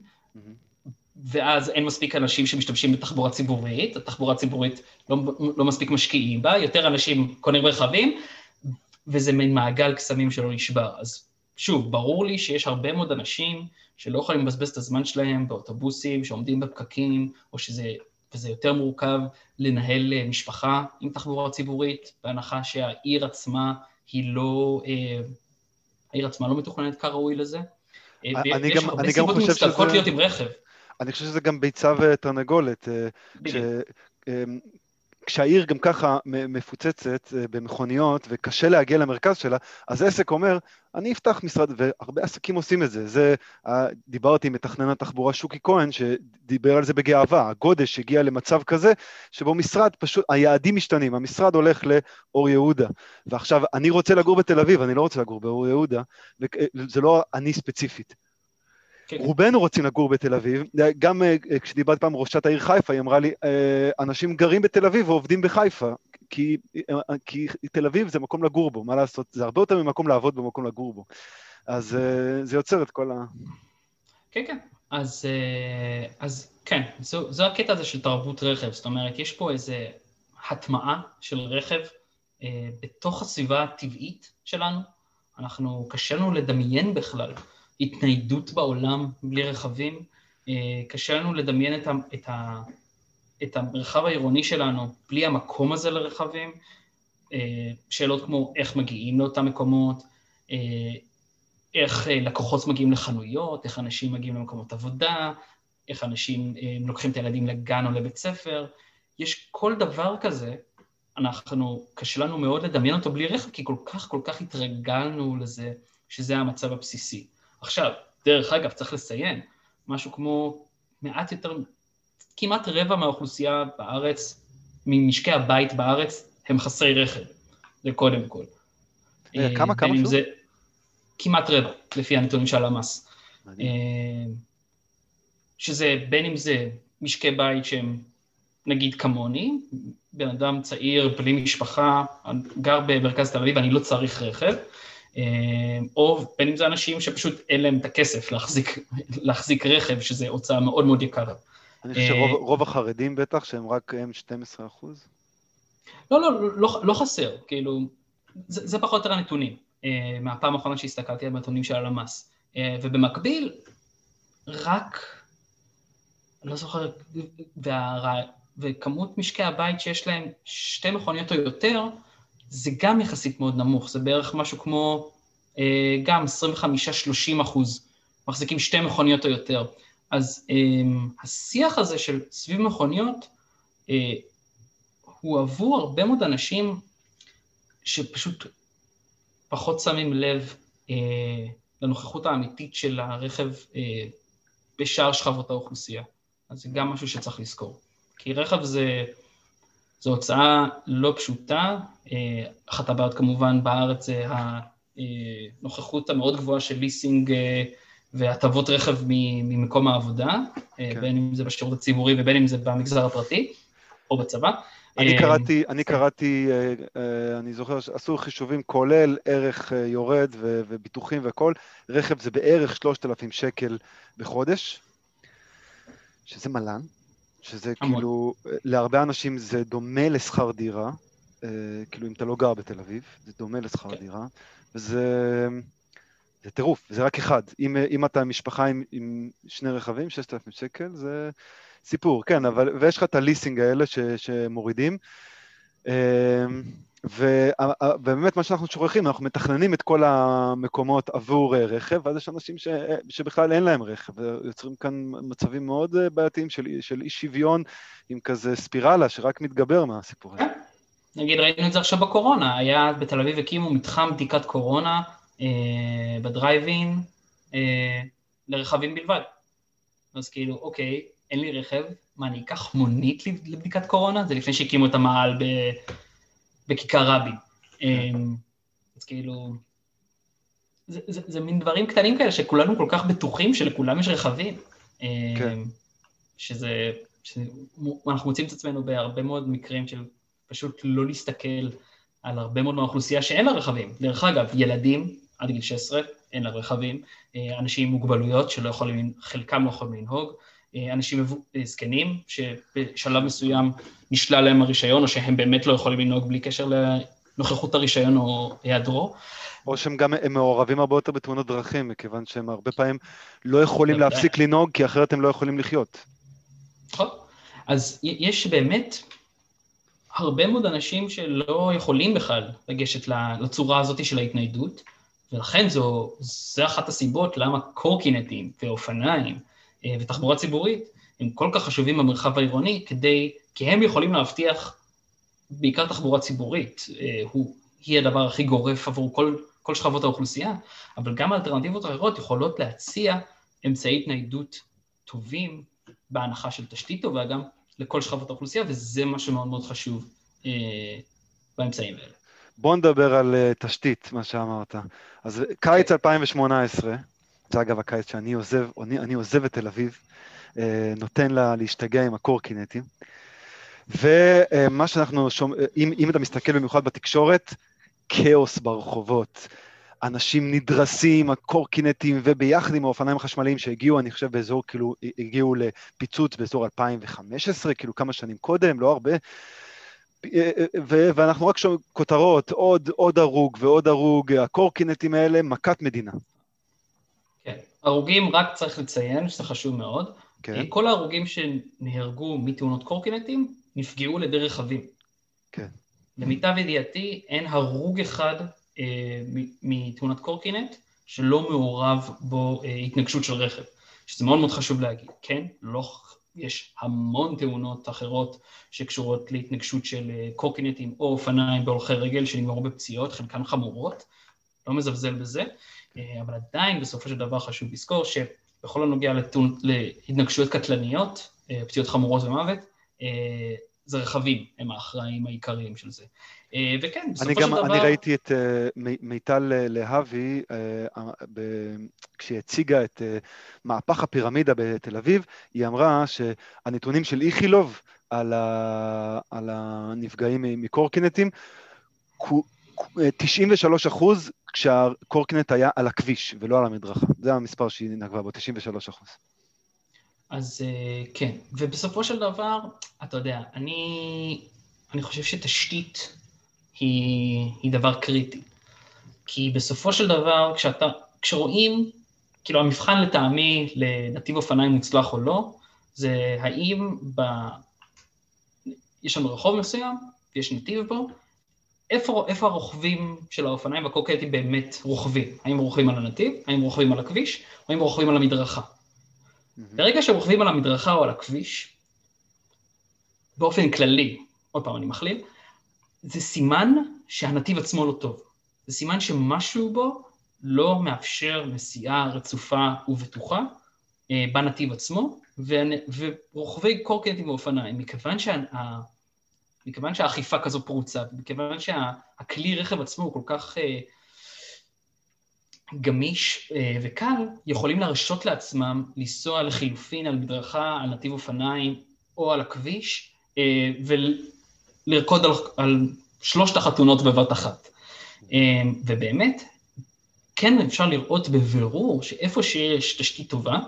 ואז אין מספיק אנשים שמשתמשים בתחבורה ציבורית, התחבורה ציבורית לא, לא מספיק משקיעים בה, יותר אנשים קונים רכבים, וזה מין מעגל קסמים שלא נשבר. אז שוב, ברור לי שיש הרבה מאוד אנשים שלא יכולים לבזבז את הזמן שלהם באוטובוסים, שעומדים בפקקים, או שזה, וזה יותר מורכב לנהל משפחה עם תחבורה ציבורית, בהנחה שהעיר עצמה היא לא, העיר עצמה לא מתוכננת כראוי לזה. ויש הרבה סיבות מצטרכות להיות עם רכב. אני חושב שזה גם ביצה ותרנגולת, כשהעיר גם ככה מפוצצת במכוניות וקשה להגיע למרכז שלה, אז עסק אומר, אני אפתח משרד, והרבה עסקים עושים את זה, זה דיברתי עם מתכנן התחבורה שוקי כהן, שדיבר על זה בגאווה, הגודש הגיע למצב כזה, שבו משרד פשוט, היעדים משתנים, המשרד הולך לאור יהודה, ועכשיו אני רוצה לגור בתל אביב, אני לא רוצה לגור באור יהודה, זה לא אני ספציפית. רובנו רוצים לגור בתל אביב, גם כשדיברת פעם ראשת העיר חיפה, היא אמרה לי, אנשים גרים בתל אביב ועובדים בחיפה, כי, כי תל אביב זה מקום לגור בו, מה לעשות? זה הרבה יותר ממקום לעבוד במקום לגור בו. אז זה יוצר את כל ה... כן, כן. אז, אז כן, זו, זו הקטע הזה של תרבות רכב, זאת אומרת, יש פה איזו התמאה של רכב בתוך הסביבה הטבעית שלנו, אנחנו קשה לנו לדמיין בכלל, התניידות בעולם בלי רכבים, קשה לנו לדמיין את, ה, את, ה, את המרחב העירוני שלנו בלי המקום הזה לרכבים, שאלות כמו איך מגיעים לאותם מקומות, איך לקוחות מגיעים לחנויות, איך אנשים מגיעים למקומות עבודה, איך אנשים לוקחים את הילדים לגן או לבית ספר, יש כל דבר כזה, אנחנו, קשה לנו מאוד לדמיין אותו בלי רכב, כי כל כך, כל כך התרגלנו לזה, שזה המצב הבסיסי. עכשיו, דרך אגב, צריך לציין, משהו כמו מעט יותר, כמעט רבע מהאוכלוסייה בארץ, ממשקי הבית בארץ, הם חסרי רכב, זה קודם כל. כמה, כמה שוב? כמעט רבע, לפי הנתונים של המס. שזה, בין אם זה משקי בית שהם, נגיד כמוני, בן אדם צעיר, בלי משפחה, גר במרכז תל אביב, אני לא צריך רכב, או בין אם זה אנשים שפשוט אין להם את הכסף להחזיק, להחזיק רכב, שזה הוצאה מאוד מאוד יקרה. אני חושב שרוב החרדים בטח, שהם רק שנים עשר אחוז? לא, לא, לא, לא חסר, כאילו, זה, זה פחות או יותר הנתונים, מהפעם האחרונה שהסתכלתי על הנתונים של הלמ"ס, ובמקביל, רק, לא זוכר, והרע... וכמות משקי הבית שיש להם שתי מכוניות או יותר, זה גם יחסית מאוד נמוך, זה בערך משהו כמו גם עשרים וחמישה עד שלושים אחוז, מחזיקים שתי מכוניות או יותר. אז השיח הזה של סביב מכוניות, הוא עבור הרבה מאוד אנשים שפשוט פחות שמים לב לנוכחות האמיתית של הרכב בשאר שכבות האוכלוסייה. אז זה גם משהו שצריך לזכור. כי רכב זה, זו הוצאה לא פשוטה, אחת הבעיות כמובן בארץ זה הנוכחות המאוד גבוהה של ליסינג והטבות רכב ממקום העבודה, כן. בין אם זה בשירות הציבורי ובין אם זה במגזר הפרטי או בצבא. אני קראתי, אני, קראתי, אני זוכר שעשו חישובים כולל ערך יורד וביטוחים וכל, רכב זה בערך שלושת אלפים שקל בחודש, שזה מלן. שזה המון. כאילו, להרבה אנשים זה דומה לשכר דירה, כאילו אם אתה לא גר בתל אביב, זה דומה לשכר okay. דירה, וזה זה טירוף, זה רק אחד. אם, אם אתה משפחה עם, עם שני רכבים, שישת אלפים שקל, זה סיפור, כן, אבל, ויש לך את הליסינג האלה ש, שמורידים, ובאמת מה שאנחנו שוכחים, אנחנו מתכננים את כל המקומות עבור רכב, ואז יש אנשים ש, שבכלל אין להם רכב, ויוצרים כאן מצבים מאוד בעייתיים של, של אי שוויון, עם כזה ספירלה שרק מתגבר מהסיפור הזה. נגיד, ראינו את זה עכשיו בקורונה, היה בתל אביב הקימו מתחם בדיקת קורונה, אה, בדרייב-אין, אה, לרכבים בלבד. אז כאילו, אוקיי, אין לי רכב, מה, אני אקח מונית לבדיקת קורונה? זה לפני שהקימו את המעל ב... בכיכר רבין. אז כאילו, זה, זה, זה מין דברים קטנים כאלה שכולנו כל כך בטוחים שלכולם יש רכבים. כן. שזה, שזה, אנחנו מוצאים את עצמנו בהרבה מאוד מקרים של פשוט לא להסתכל על הרבה מאוד מהאוכלוסייה שאין לה רכבים. דרך אגב, ילדים עד גיל שש עשרה אין לה רכבים, אנשים עם מוגבלויות שלא יכולים, חלקם לא יכולים לנהוג, אנשים זקנים שבשלב מסוים נשלל להם הרישיון, או שהם באמת לא יכולים לנהוג בלי קשר לנוכחות הרישיון או היעדרו. או שהם גם מעורבים הרבה יותר בתאונות דרכים, מכיוון שהם הרבה פעמים לא יכולים להפסיק לנהוג, כי אחרת הם לא יכולים לחיות. נכון. אז יש באמת הרבה מאוד אנשים שלא יכולים בכלל לגשת לצורה הזאת של ההתניידות, ולכן זו, זו אחת הסיבות למה קורקינטים ואופניים, ותחבורה ציבורית, הם כל כך חשובים במרחב העירוני, כדי, כי הם יכולים להבטיח, בעיקר תחבורה ציבורית, הוא, היא הדבר הכי גורף עבור כל, כל שכבות האוכלוסייה, אבל גם האלטרנטיבות האחרות יכולות להציע אמצעי התניידות טובים, בהנחה של תשתית טובה גם לכל שכבות האוכלוסייה, וזה מה שמאוד מאוד חשוב אה, באמצעים האלה. בוא נדבר על תשתית, מה שאמרת. אז קיץ אלפיים שמונה עשרה, זה אגב הקיץ שאני עוזב, אני, אני עוזב את תל אביב, נותן לה להשתגע עם הקורקינטים, ומה שאנחנו שומעים, אם, אם אתה מסתכל במיוחד בתקשורת, כאוס ברחובות, אנשים נדרסים, הקורקינטים, וביחד עם האופניים החשמליים שהגיעו, אני חושב באזור, כאילו, הגיעו לפיצוץ באזור אלפיים חמש עשרה, כאילו כמה שנים קודם, לא הרבה, ו- ואנחנו רק שומעים כותרות, עוד, עוד הרוג ועוד הרוג, הקורקינטים האלה, מכת מדינה. הרוגים, רק צריך לציין, שזה חשוב מאוד, כן. כל ההרוגים שנהרגו מתאונות קורקינטים נפגעו לדרך רכבים. כן. למיטב ידיעתי, אין הרוג אחד אה, מתאונת קורקינט שלא מעורב בו אה, התנגשות של רכב. שזה מאוד מאוד חשוב להגיד, כן? לא, יש המון תאונות אחרות שקשורות להתנגשות של אה, קורקינטים או אופניים בהולכי רגל שנגמרו בפציעות, חלקן חמורות, לא מזבזל בזה, אה, אבל עדיין בסופו של דבר חשוב לזכור שבכל הנוגע לתאונ... להתנגשויות קטלניות, אה, פציעות חמורות ומוות, אה, זה רכבים, הם האחראים העיקריים של זה. וכן, בסופו של דבר... אני ראיתי את מיטל להבי, כשהציגה את מהפך הפירמידה בתל אביב, היא אמרה שהנתונים של איכילוב על הנפגעים מקורקינטים, תשעים ושלושה אחוז כשהקורקינט היה על הכביש ולא על המדרכה. זה המספר שהיא נקבה בו, תשעים ושלושה אחוז. אז כן, ובסופו של דבר, אתה יודע, אני, אני חושב שתשתית היא, היא דבר קריטי. כי בסופו של דבר, כשאתה, כשרואים, כאילו המבחן לטעמי לנתיב אופניים מוצלח או לא, זה האם ב... יש שם רחוב מסוים, יש נתיב בו, איפה, איפה הרוכבים של האופניים והקורקינטים באמת רוכבים? האם רוכבים על הנתיב, האם רוכבים על הכביש, או האם רוכבים על המדרכה? ברגע שרוכבים על המדרכה או על הכביש, באופן כללי, עוד פעם אני מחליל, זה סימן שהנתיב עצמו לא טוב. זה סימן שמשהו בו לא מאפשר נסיעה רצופה ובטוחה אה, בנתיב עצמו, ו, ורוכבי קורקינטים ואופניים, מכיוון, שה, ה, מכיוון שהאכיפה כזו פרוצה, מכיוון שהכלי רכב עצמו הוא כל כך... אה, גמיש וקל, יכולים לרשות לעצמם לנסוע לחילופין על מדרכה, על נתיב אופניים או על הכביש, ולרקוד על שלושת החתונות בבת אחת. ובאמת, כן אפשר לראות בבירור שאיפה שיש תשתית טובה,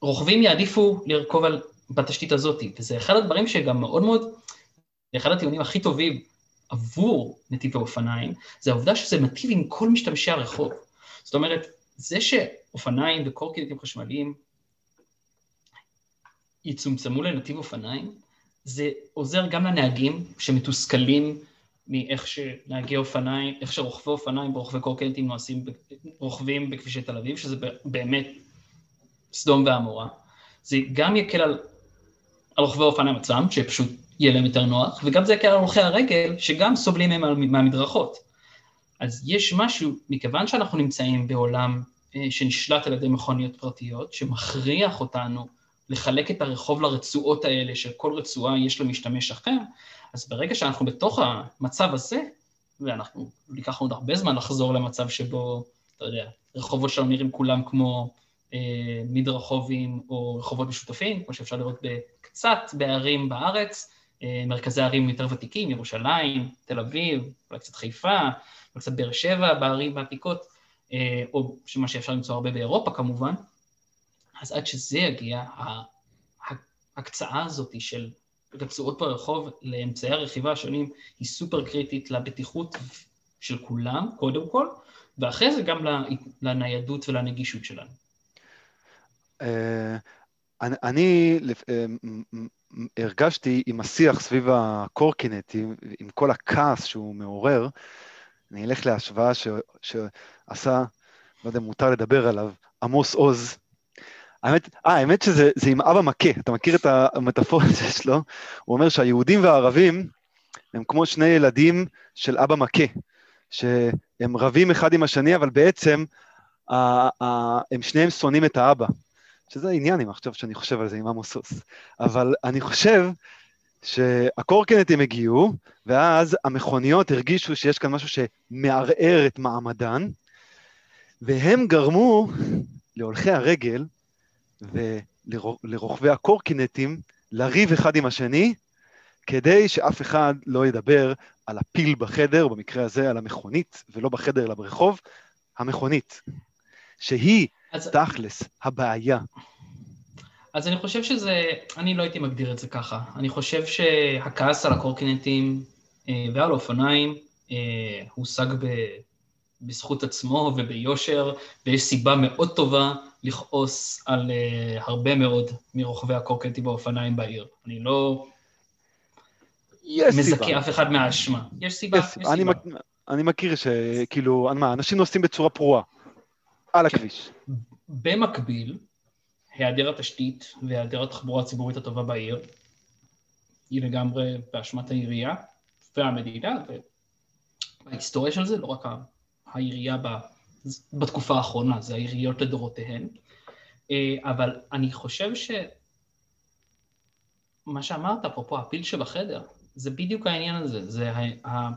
רוכבים יעדיפו לרכוב על בתשתית הזאת, וזה אחד הדברים שגם מאוד מאוד, אחד הטיעונים הכי טובים, עבור נתיב האופניים, זה העובדה שזה מטיב עם כל משתמשי הרחוב. זאת אומרת, זה שאופניים וקורקינטים חשמליים יצומצמו לנתיב אופניים, זה עוזר גם לנהגים שמתוסכלים מאיך שנהגי אופניים, איך שרוכבי אופניים ורוכבי קורקינטים רוכבים בכבישי תל אביב, שזה באמת סדום ועמורה. זה גם יקל על, על רוכבי אופניים עצמם, שפשוט יהיה להם יותר נוח, וגם זה יקר על הולכי הרגל, שגם סובלים מהם מהמדרכות. אז יש משהו, מכיוון שאנחנו נמצאים בעולם שנשלט על ידי מכוניות פרטיות, שמכריח אותנו לחלק את הרחוב לרצועות האלה, שכל רצועה יש לו משתמש אחר, אז ברגע שאנחנו בתוך המצב הזה, ואנחנו לקחנו עוד הרבה זמן לחזור למצב שבו, אתה יודע, רחובות שלנו נראים כולם כמו אה, מדרחובים או רחובות משותפים, כמו שאפשר לראות בקצת בערים בארץ, מרכזי הערים יותר ותיקים, ירושלים, תל אביב, אולי קצת חיפה, אולי קצת באר שבע, בערים והעתיקות, או שמה שאפשר למצוא הרבה באירופה כמובן, אז עד שזה יגיע, ההקצאה הזאת של רצועות ברחוב לאמצעי הרכיבה השונים, היא סופר קריטית לבטיחות של כולם, קודם כל, ואחרי זה גם לניידות ולנגישות שלנו. אני... הרגשתי עם השיח סביב הקורקינט, עם, עם כל הכעס שהוא מעורר, אני אלך להשוואה ש, שעשה, לא יודע, מותר לדבר עליו, עמוס עוז. האמת, 아, האמת שזה זה עם אבא מכה, אתה מכיר את המטאפורה שיש לו? הוא אומר שהיהודים והערבים הם כמו שני ילדים של אבא מכה, שהם רבים אחד עם השני, אבל בעצם ה, ה, ה, הם שניהם שונאים את האבא. שזה העניין, אם עכשיו שאני חושב על זה עם המוסוס, אבל אני חושב שהקורקינטים הגיעו, ואז המכוניות הרגישו שיש כאן משהו שמערער את מעמדן, והם גרמו להולכי הרגל ולרוכבי הקורקינטים לריב אחד עם השני, כדי שאף אחד לא ידבר על הפיל בחדר, במקרה הזה על המכונית, ולא בחדר אלא ברחוב, המכונית, שהיא, אז, תכלס, הבעיה. אז אני חושב שזה, אני לא הייתי מגדיר את זה ככה. אני חושב שהכעס על הקורקינטים אה, ועל אופניים אה, הושג בזכות עצמו וביושר, ויש סיבה מאוד טובה לכעוס על uh, הרבה מאוד מרוכבי הקורקינטים באופניים בעיר. אני לא מזכה אף אחד מהאשמה. יש סיבה, יש סיבה. אני, אני מכיר שכאילו, אנשים נוסעים בצורה פרועה על הכביש. במקביל, היעדר התשתית והיעדר התחבורה הציבורית הטובה בעיר, היא לגמרי באשמת העירייה והמדינה, וההיסטוריה של זה, לא רק העירייה בתקופה האחרונה, זה העיריות לדורותיהן, אבל אני חושב שמה שאמרת, אפרופו הפיל שבחדר, זה בדיוק העניין הזה, זה, ה...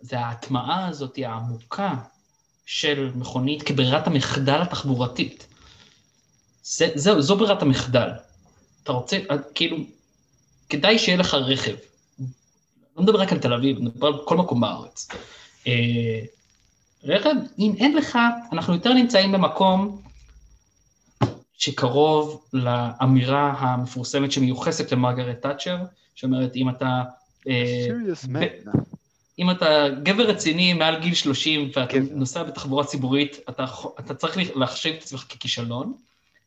זה ההטמעה הזאת העמוקה של מכונית כברירת המחדל התחבורתית. זה, זה, זו ברירת המחדל. אתה רוצה, כאילו, כדאי שיהיה לך רכב. לא מדבר רק על תל אביב, מדבר על כל מקום בארץ. רכב, אם אין לך, אנחנו יותר נמצאים במקום שקרוב לאמירה המפורסמת שמיוחסת למרגרט תאצ'ר, שאומרת, אם אתה... אם אתה גבר רציני מעל גיל שלושים, ואתה נוסע בתחבורה ציבורית, אתה, אתה צריך להחשיב את עצמך ככישלון,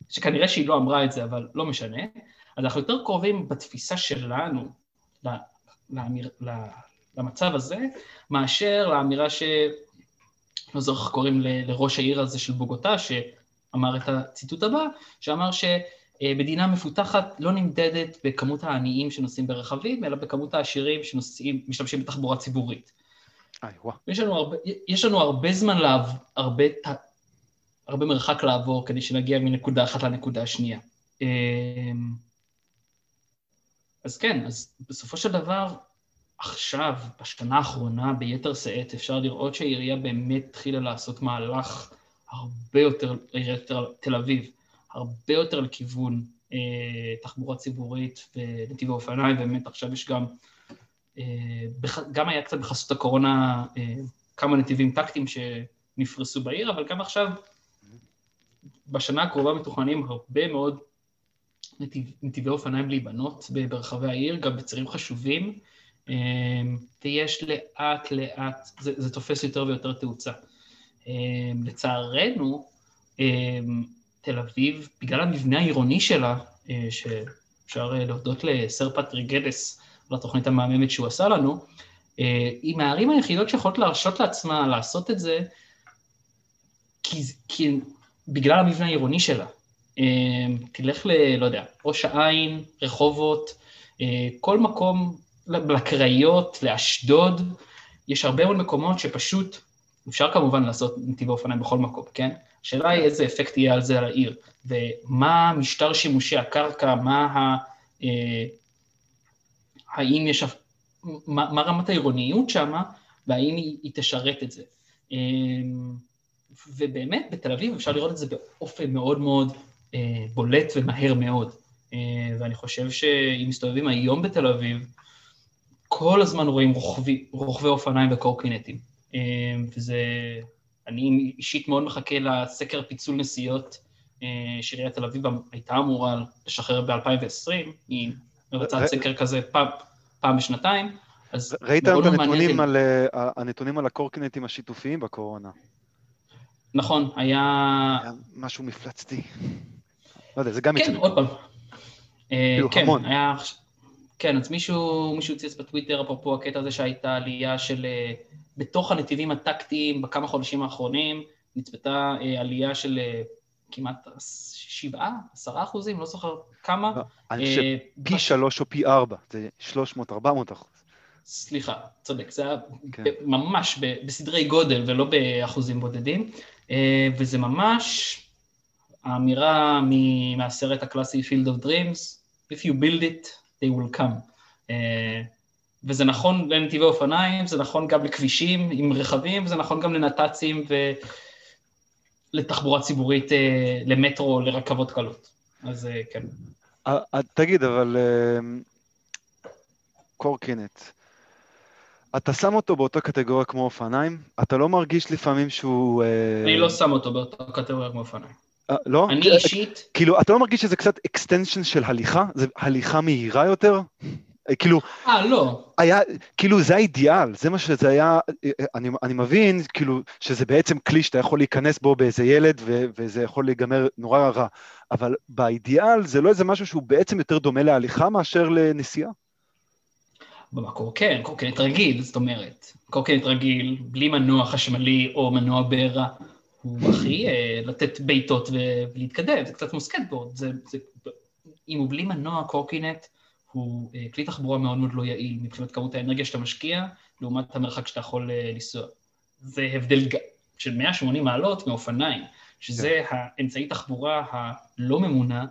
שכנראה שהיא לא אמרה את זה, אבל לא משנה. אז אנחנו יותר קרובים בתפיסה שלנו לאמיר, למצב הזה, מאשר לאמירה ש... לא זוכר קוראים לראש העיר הזה של בוגוטה, שאמר את הציטוט הבא, שאמר שמדינה מפותחת לא נמדדת בכמות העניים שנוסעים ברכבים, אלא בכמות העשירים שנוסעים, משתמשים בתחבורה ציבורית. יש לנו הרבה, יש לנו הרבה זמן לעבור, הרבה, הרבה מרחק לעבור, כדי שנגיע מנקודה אחת לנקודה השנייה. אז כן, אז בסופו של דבר, עכשיו, בשנה האחרונה, ביתר שאת, אפשר לראות שהעירייה באמת התחילה לעשות מהלך הרבה יותר, עיריית תל אביב, הרבה יותר לכיוון אה, תחבורה ציבורית ונתיב האופניים, באמת עכשיו יש גם, אה, בח, גם היה קצת בחסות הקורונה אה, כמה נתיבים טקטיים שנפרסו בעיר, אבל גם עכשיו, בשנה הקרובה מתוכננים הרבה מאוד נתיב, נתיבי אופניים להיבנות ברחבי העיר, גם בצירים חשובים, ויש לאט לאט, זה, זה תופס יותר ויותר תאוצה. לצערנו, תל אביב, בגלל המבנה העירוני שלה, שאפשר להודות לסר פטריק גדס, על התוכנית המהממת שהוא עשה לנו, היא מהערים היחידות שיכולות להרשות לעצמה לעשות את זה, כי, כי בגלל המבנה העירוני שלה. תלך ל, לא יודע, ראש העין, רחובות, כל מקום, לקראיות, לאשדוד, יש הרבה מאוד מקומות שפשוט, אפשר כמובן לעשות נתיבי אופניים בכל מקום, כן? השאלה היא איזה אפקט יהיה על זה על העיר, ומה משטר שימושי הקרקע, מה ה... אה, האם יש... מה, מה רמת העירוניות שמה, והאם היא, היא תשרת את זה. אה, ובאמת, בתל אביב אפשר לראות את זה באופן מאוד מאוד אה, בולט ומהר מאוד. אה, ואני חושב שאם מסתובבים היום בתל אביב, כל הזמן רואים רוכבי, רוכבי אופניים וקורקינטים, וזה, אני אישית מאוד מחכה לסקר פיצול נסיעות שעיריית תל אביב הייתה אמורה לשחרר ב-אלפיים ועשרים, היא מבצעת סקר כזה פעם, פעם בשנתיים, אז ראית את הנתונים על, הנתונים על הקורקינטים השיתופיים בקורונה? נכון, היה... היה משהו מפלצתי. לא יודע, זה גם... כן, עוד פעם. כן, היה... כן, אז מישהו, מישהו ציץ בטוויטר, אפרופו הקטע הזה שהייתה עלייה של, בתוך הנתיבים הטקטיים, בכמה חודשים האחרונים, נצפתה עלייה של כמעט שבעה, עשרה אחוזים, לא זוכר כמה. אני חושב פי שלוש או פי ארבע, זה שלוש מאות, ארבע מאות אחוז. סליחה, צודק, זה היה ממש בסדרי גודל ולא באחוזים בודדים, וזה ממש האמירה מהסרט הקלאסי Field of Dreams, If you build it, they will come. Uh, וזה נכון לנתיבי אופניים, זה נכון גם לכבישים עם רכבים, וזה נכון גם לנת"צים ולתחבורה ציבורית, uh, למטרו, לרכבות קלות. אז uh, כן. Uh, uh, תגיד, אבל uh, קורקינט, אתה שם אותו באותה קטגוריה כמו אופניים? אתה לא מרגיש לפעמים שהוא... Uh... אני לא שם אותו באותה קטגוריה כמו אופניים. לא? אני אישית... כאילו, אתה לא מרגיש שזה קצת אקסטנשן של הליכה? זה הליכה מהירה יותר? כאילו, אה, לא. היה, כאילו, זה האידיאל, זה מה שזה היה, אני, אני מבין, כאילו, שזה בעצם כלי שאתה יכול להיכנס בו באיזה ילד, ו, וזה יכול להיגמר נורא רע, אבל באידיאל זה לא איזה משהו שהוא בעצם יותר דומה להליכה מאשר לנסיעה. במקור, כן, קורקינט רגיל, זאת אומרת, קורקינט רגיל, בלי מנוע חשמלי או מנוע בעירה, הוא הכי לתת ביתות ולהתקדם, זה קצת כמו סקייטבורד, זה, זה, אם הוא בלי מנוע, קורקינט הוא כלי תחבורה מאוד מאוד לא יעיל, מבחינת כמות האנרגיה שאתה משקיע, לעומת המרחק שאתה יכול לנסוע. זה הבדל של מאה ושמונים מעלות מאופניים, שזה כן. האמצעי תחבורה הלא ממונה,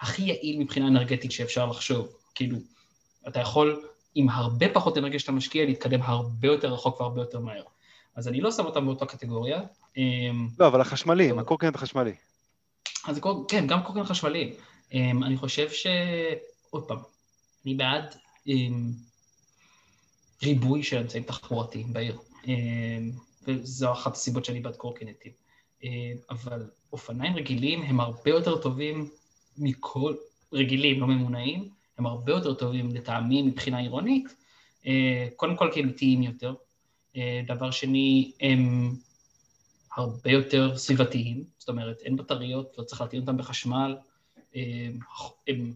הכי יעיל מבחינה אנרגטית שאפשר לחשוב. כאילו, אתה יכול עם הרבה פחות אנרגיה שאתה משקיע, להתקדם הרבה יותר רחוק והרבה יותר מהר. אז אני לא שם אותם באותה קטגוריה. לא, אבל החשמלי, מה קורקינט החשמלי? אז כן, גם קורקינט חשמלי. אני חושב ש... עוד פעם, אני בעד ריבוי של אמצעים תחבורתיים בעיר. וזו אחת הסיבות שאני בעד קורקינטים. אבל אופניים רגילים הם הרבה יותר טובים מכל... רגילים, לא ממונעים, הם הרבה יותר טובים לטעמים מבחינה עירונית, קודם כל כי הם איטיים יותר, דבר שני, הם הרבה יותר סביבתיים, זאת אומרת, אין בטריות, לא צריך להטעין אותם בחשמל, הם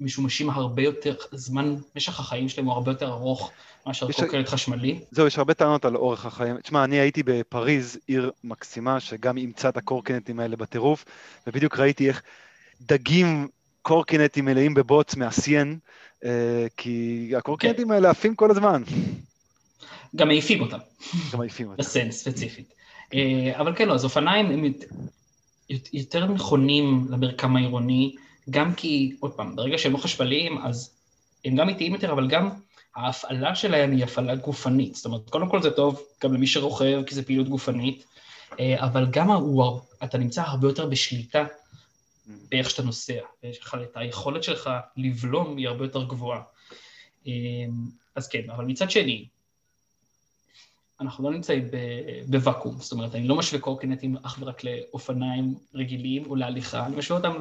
משומשים הרבה יותר, זמן, משך החיים שלהם הוא הרבה יותר ארוך מאשר קורקינט חשמלי. זהו, יש הרבה טענות על אורך החיים. תשמע, אני הייתי בפריז, עיר מקסימה, שגם אימצה את הקורקינטים האלה בטירוף, ובדיוק ראיתי איך דגים, קורקינטים מלאים בבוץ מהסיין, כי הקורקינטים האלה עפים כל הזמן. גם העיפים אותם. גם העיפים אותם. בסן, ספציפית. אבל כן, לא, אז אופניים הם יותר נכונים למרקם העירוני, גם כי, עוד פעם, ברגע שהם לא חשמליים, אז הם גם איטיים יותר, אבל גם ההפעלה שלהם היא הפעלה גופנית. זאת אומרת, קודם כל זה טוב, גם למי שרוכב, כי זה פעילות גופנית, אבל גם אתה נמצא הרבה יותר בשליטה, באיך שאתה נוסע, את היכולת שלך לבלום היא הרבה יותר גבוהה. אז כן, אבל מצד שני, אנחנו לא נמצאים בוואקום, זאת אומרת, אני לא משווה קורקינטים אך ורק לאופניים רגילים או להליכה, אני משווה אותם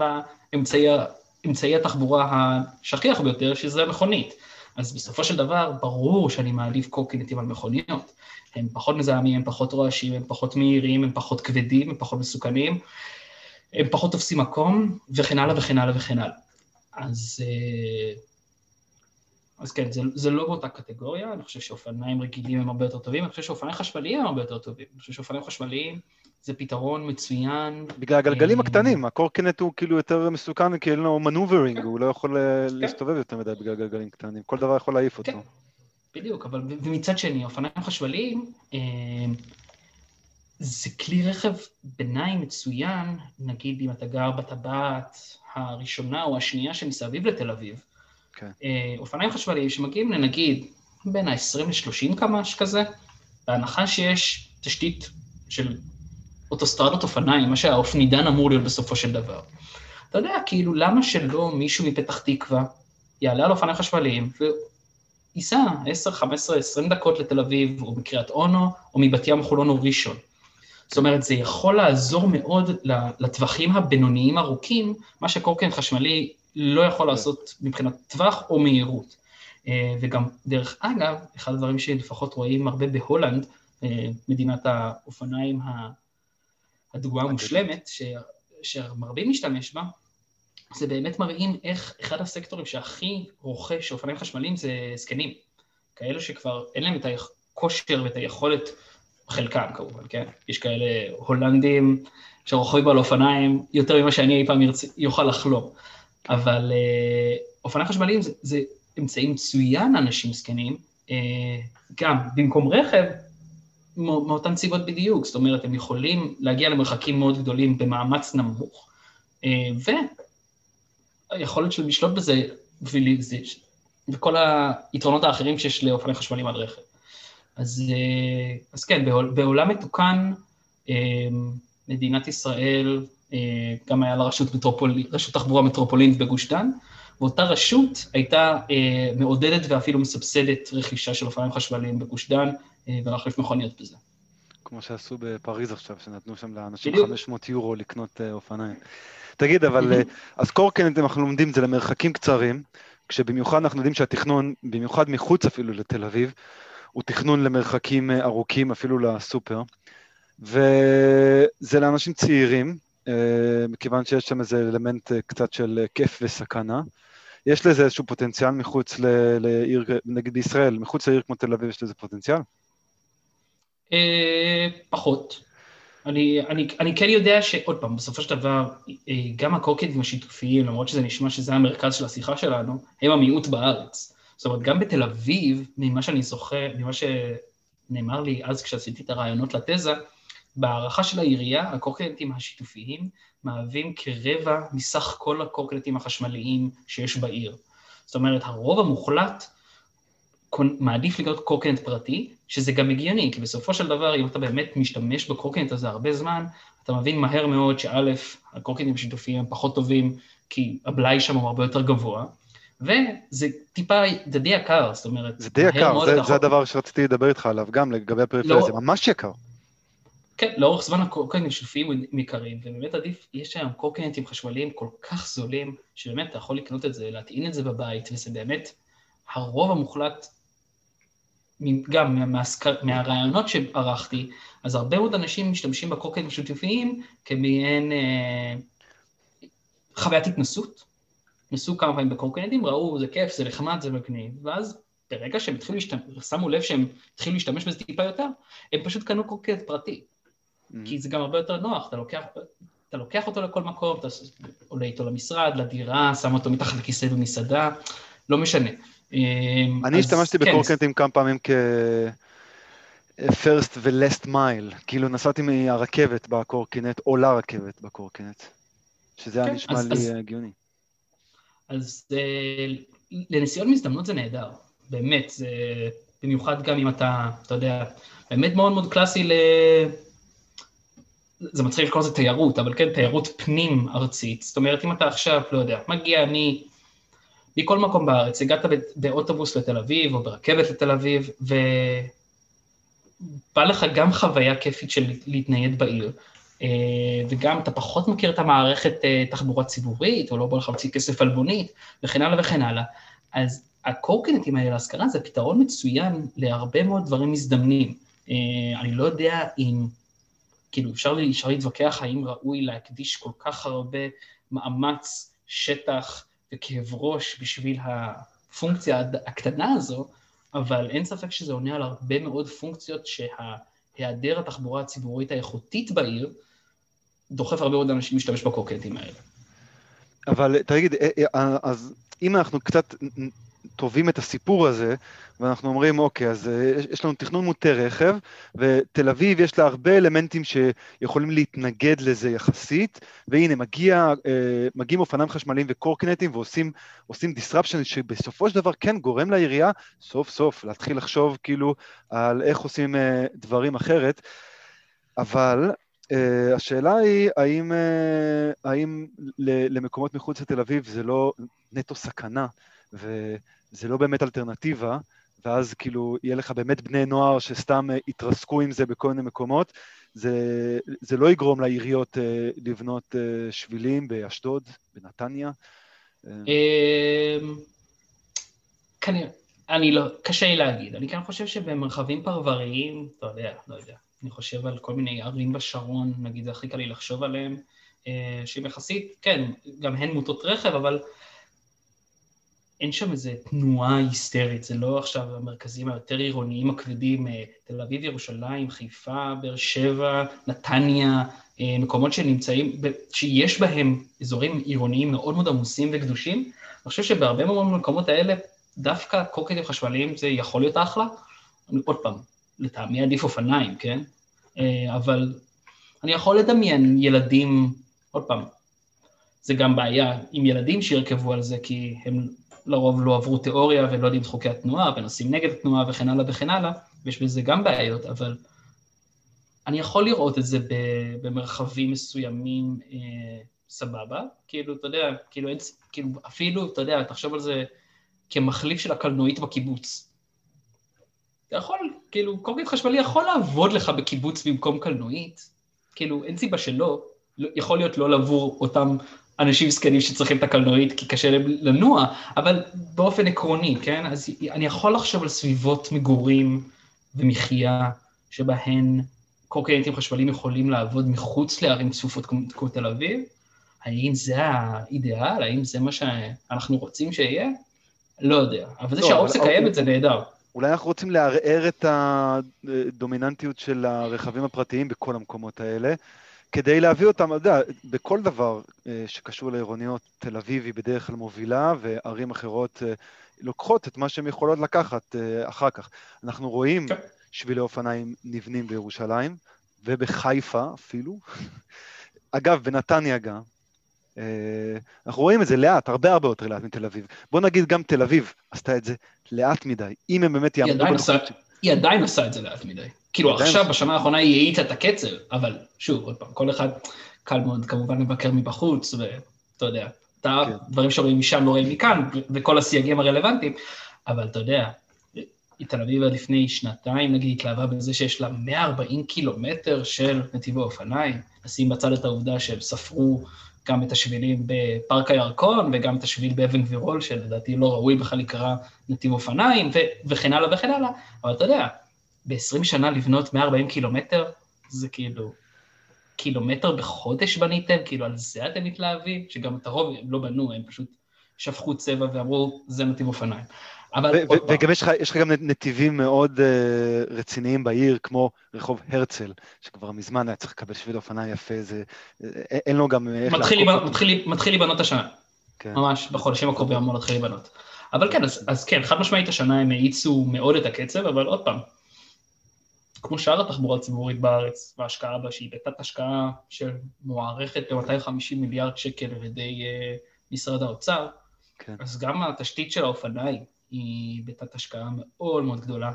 לאמצעי התחבורה השכיח ביותר, שזה המכונית. אז בסופו של דבר, ברור שאני מעדיף קורקינטים על מכוניות. הם פחות מזהמים, הם פחות רועשים, הם פחות מהירים, הם פחות כבדים, הם פחות מסוכנים, הם פחות תופסים מקום, וכן הלאה וכן הלאה וכן הלאה. אז, אז כן, זה, זה לא באותה קטגוריה, אני חושב שאופניים רגילים הם הרבה יותר טובים, אני חושב שאופניים חשמליים הם הרבה יותר טובים, אני חושב שאופניים חשמליים זה פתרון מצוין. בגלל הגלגלים הקטנים, הקורקינט הוא כאילו יותר מסוכן, כי אין לו מנוברינג, הוא לא יכול להסתובב יותר מדי בגלל גלגלים קטנים, כל דבר יכול להעיף אותו. בדיוק, אבל ומצד שני, אופניים חשמליים, זה כלי רכב ביניים מצוין, נגיד אם אתה גר בטבעת הראשונה או השנייה שמסביב לתל אביב, אופניים חשמליים שמגיעים לנגיד בין ה-עשרים לשלושים קמ"ש כזה, בהנחה שיש תשתית של אוטוסטרדות אופניים, מה שהאופנידן אמור להיות בסופו של דבר. אתה יודע, כאילו למה שלא מישהו מפתח תקווה יעלה על אופניים חשמליים וייסע עשר, חמש עשרה, עשרים דקות לתל אביב או מקריית אונו או מבת ים חולון או ראשון. זאת אומרת, זה יכול לעזור מאוד לטווחים הבינוניים ארוכים, מה שקורקינט חשמלי לא יכול לעשות מבחינת טווח או מהירות. וגם דרך אגב, אחד הדברים שלפחות רואים הרבה בהולנד, מדינת האופניים הדוגמה המושלמת, שמרבים משתמש בה, זה באמת מראים איך אחד הסקטורים שהכי רוכש אופניים חשמליים זה זקנים, כאלו שכבר אין להם את הכושר ואת היכולת, חלקם כמובן, כן? יש כאלה הולנדים שרוכבים על אופניים יותר ממה שאני אי פעם יוכל לחלום, אבל אופניים חשמליים זה, זה אמצעי מצוין לאנשים זקנים, גם במקום רכב, מאותן סיבות בדיוק, זאת אומרת, הם יכולים להגיע למרחקים מאוד גדולים במאמץ נמוך, והיכולת של לשלוט בזה וכל היתרונות האחרים שיש לאופניים חשמליים על רכב. אז, אז כן, בעולם מתוקן, מדינת ישראל, גם היה לה רשות, מטרופול, רשות תחבורה מטרופולינית בגוש דן, ואותה רשות הייתה מעודדת ואפילו מסבסדת רכישה של אופניים חשמליים בגוש דן, ולהחליף מכוניות בזה. כמו שעשו בפריז עכשיו, שנתנו שם לאנשים חמש מאות יורו לקנות אופניים. תגיד, אבל אז קורקינט, אנחנו לומדים, זה למרחקים קצרים, כשבמיוחד אנחנו יודעים שהתכנון, במיוחד מחוץ אפילו לתל אביב, הוא תכנון למרחקים ארוכים, אפילו לסופר, וזה לאנשים צעירים, מכיוון שיש שם איזה אלמנט קצת של כיף וסכנה, יש לזה איזשהו פוטנציאל מחוץ לעיר, נגיד ישראל, מחוץ לעיר כמו תל אביב, יש לזה פוטנציאל? פחות. אני, אני, אני כן יודע שעוד פעם, בסופו של דבר, גם הקורקינטים השיתופיים, למרות שזה נשמע שזה המרכז של השיחה שלנו, הם המיעוט בארץ. זאת אומרת, גם בתל אביב, ממה שאני זוכר, ממה שנאמר לי אז כשעשיתי את הרעיונות לתזה, בהערכה של העירייה, הקורקינטים השיתופיים מהווים כרבע מסך כל הקורקינטים החשמליים שיש בעיר. זאת אומרת, הרוב המוחלט מעדיף לקנות קורקינט פרטי, שזה גם הגיוני, כי בסופו של דבר, אם אתה באמת משתמש בקורקינט הזה הרבה זמן, אתה מבין מהר מאוד שא', הקורקינטים השיתופיים הם פחות טובים, כי הבלאי שם הוא הרבה יותר גבוה, וזה טיפה, זה די יקר, זאת אומרת... זה די יקר, זה, זה הדבר שרציתי לדבר איתך עליו, גם לגבי הפריפריה, לא, זה ממש יקר. כן, לאורך זמן הקורקינטים השיתופיים יקרים, ובאמת עדיף, יש שם קורקינטים חשמליים כל כך זולים, שבאמת אתה יכול לקנות את זה, להטעין את זה בבית, וזה באמת הרוב המוחלט, גם מהרעיונות שערכתי, אז הרבה מאוד אנשים משתמשים בקורקינטים השיתופיים כמעין חוויית התנסות, נסו כמה פעמים בקורקינטים, ראו, זה כיף, זה לחמד, זה מגניב, ואז ברגע שהם התחילו להשתמש, שמו לב שהם התחילו להשתמש בזה טיפה יותר, הם פשוט קנו קורקינט פרטי, כי זה גם הרבה יותר נוח, אתה לוקח, אתה לוקח אותו לכל מקום, אתה עולה איתו למשרד, לדירה, שם אותו מתחת לכיסא במסעדה, לא משנה. אני השתמשתי בקורקינטים כמה פעמים כ... first ו-last mile, כאילו נסעתי מהרכבת בקורקינט, או לרכבת בקורקינט, שזה היה נשמע לי הגיוני. אז לנסיעות מזדמנות זה נהדר, באמת, במיוחד גם אם אתה, אתה יודע, באמת מאוד מאוד קלאסי ל... זה מצליח לקרוא לזה תיירות, אבל כן, תיירות פנים ארצית, זאת אומרת, אם אתה עכשיו, לא יודע, מגיע אני... מכל מקום בארץ, הגעת באוטובוס לתל אביב, או ברכבת לתל אביב, ובא לך גם חוויה כיפית של להתנייד בעיר, וגם אתה פחות מכיר את המערכת תחבורה ציבורית, או לא בא לך להוציא כסף אלבונית, וכן הלאה וכן הלאה. אז הקורקינטים האלה להשכרה, זה פתרון מצוין להרבה מאוד דברים מזדמנים. אני לא יודע אם, כאילו אפשר להתווכח, האם ראוי להקדיש כל כך הרבה מאמץ, שטח, וכאב ראש בשביל הפונקציה הקטנה הזו, אבל אין ספק שזה עונה על הרבה מאוד פונקציות שההיעדר התחבורה הציבורית האיכותית בעיר, דוחף הרבה מאוד אנשים להשתמש בקורקינטים האלה. אבל תגיד, אז אם אנחנו קצת טובים את הסיפור הזה, ואנחנו אומרים, אוקיי, אז יש לנו תכנון מוטה רכב, ותל אביב יש לה הרבה אלמנטים שיכולים להתנגד לזה יחסית, והנה, מגיע, מגיעים אופניים חשמליים וקורקינטים, ועושים עושים disruption שבסופו של דבר כן גורם לעירייה, סוף סוף, להתחיל לחשוב כאילו על איך עושים דברים אחרת, אבל השאלה היא, האם, האם למקומות מחוץ לתל אביב זה לא נטו סכנה, ו... זה לא באמת אלטרנטיבה, ואז כאילו יהיה לך באמת בני נוער שסתם יתרסקו עם זה בכל מיני מקומות, זה, זה לא יגרום לעיריות לבנות שבילים באשדוד, בנתניה. כנראה, אני לא, קשה להגיד, אני כן חושב שבמרחבים פרבריים, לא יודע, לא יודע, אני חושב על כל מיני ערים בשרון, נגיד זה הכי קל לי לחשוב עליהם, שהיא יחסית, כן, גם הן מוטות רכב, אבל... אין שם איזו תנועה היסטרית, זה לא עכשיו המרכזים היותר עירוניים הכבדים, תל אביב, ירושלים, חיפה, באר שבע, נתניה, מקומות שנמצאים, שיש בהם אזורים עירוניים מאוד מאוד עמוסים וקדושים, אני חושב שבהרבה מאוד מקומות האלה, דווקא קורקינטים חשמליים זה יכול להיות אחלה, עוד פעם, לטעמי עדיף אופניים, כן? אבל אני יכול לדמיין ילדים, עוד פעם, זה גם בעיה עם ילדים שירכבו על זה, כי הם... לרוב לא עברו תיאוריה ולא יודעים את חוקי התנועה, ונוסעים נגד התנועה וכן הלאה וכן הלאה, ויש בזה גם בעיות, אבל אני יכול לראות את זה במרחבים מסוימים אה, סבבה, כאילו, אתה יודע, כאילו, כאילו, אפילו, אתה יודע, תחשוב על זה כמחליף של הקלנועית בקיבוץ. אתה יכול, כאילו, קורקינט חשמלי יכול לעבוד לך בקיבוץ במקום קלנועית, כאילו, אין סיבה שלא, יכול להיות לא לעבור אותם אנשים זקנים שצריכים את הקלנועית כי קשה להם לנוע, אבל באופן עקרוני, כן? אז אני יכול לחשוב על סביבות מגורים ומחיה שבהן קורקינטים חשמליים יכולים לעבוד מחוץ לערים צפופות כמו תל אביב. האם זה האידיאל? האם זה מה שאנחנו רוצים שיהיה? לא יודע. אבל זה שהאופציה קיימת זה נהדר. אולי אנחנו רוצים לערער את הדומיננטיות של הרכבים הפרטיים בכל המקומות האלה, כדי להביא אותם, אתה יודע, בכל דבר שקשור לעירוניות, תל אביב היא בדרך כלל מובילה, וערים אחרות לוקחות את מה שהן יכולות לקחת אחר כך. אנחנו רואים שבילי אופניים נבנים בירושלים, ובחיפה אפילו. אגב, בנתניה גם. אנחנו רואים את זה לאט, הרבה הרבה יותר לאט מתל אביב. בוא נגיד גם תל אביב עשתה את זה לאט מדי, אם הם באמת יעמדו בנוחות. היא עדיין עושה את זה לאט מדי. כאילו עכשיו, בשנה האחרונה, היא העיטה את הקצב, אבל שוב, עוד פעם, כל אחד קל מאוד כמובן לבקר מבחוץ, ואתה יודע, אתה דברים שרואים משם לא רואים מכאן, וכל הסייגים הרלוונטיים, אבל אתה יודע, תל אביב עד לפני שנתיים, נגיד, התלהבה בזה שיש לה מאה וארבעים קילומטר של נתיבי אופניים, נשים בצד את העובדה שהם ספרו גם את השבילים בפארק הירקון, וגם את השביל באבן גבירול, שלדעתי לא ראוי בכלל לקרוא נתיב אופניים, וכן הלאה וכן הלאה. אבל אתה יודע, ב-עשרים שנה לבנות מאה וארבעים קילומטר, זה כאילו, קילומטר בחודש בניתם, כאילו על זה אתם מתלהבים, שגם את הרוב הם לא בנו, הם פשוט שפכו צבע ואמרו, זה נתיב אופניים. וגם יש לך גם נתיבים מאוד רציניים בעיר, כמו רחוב הרצל, שכבר מזמן היה צריך לקבל שביל אופניים יפה, אין לו גם איך להקופ. מתחיל לבנות השנה, ממש בחודשים הקרובים אמור להתחיל לבנות. אבל כן, אז כן, חד משמעית השנה הם העיצו מאוד את הקצב, אבל עוד פעם, כמו שאר התחבורה הציבורית בארץ, וההשקעה בה שהיא בתת השקעה שמוערכת ב-מאתיים וחמישים מיליארד שקל ודי משרד האוצר, אז גם התשתית של האופניים, היא בתת השקעה מאוד מאוד גדולה,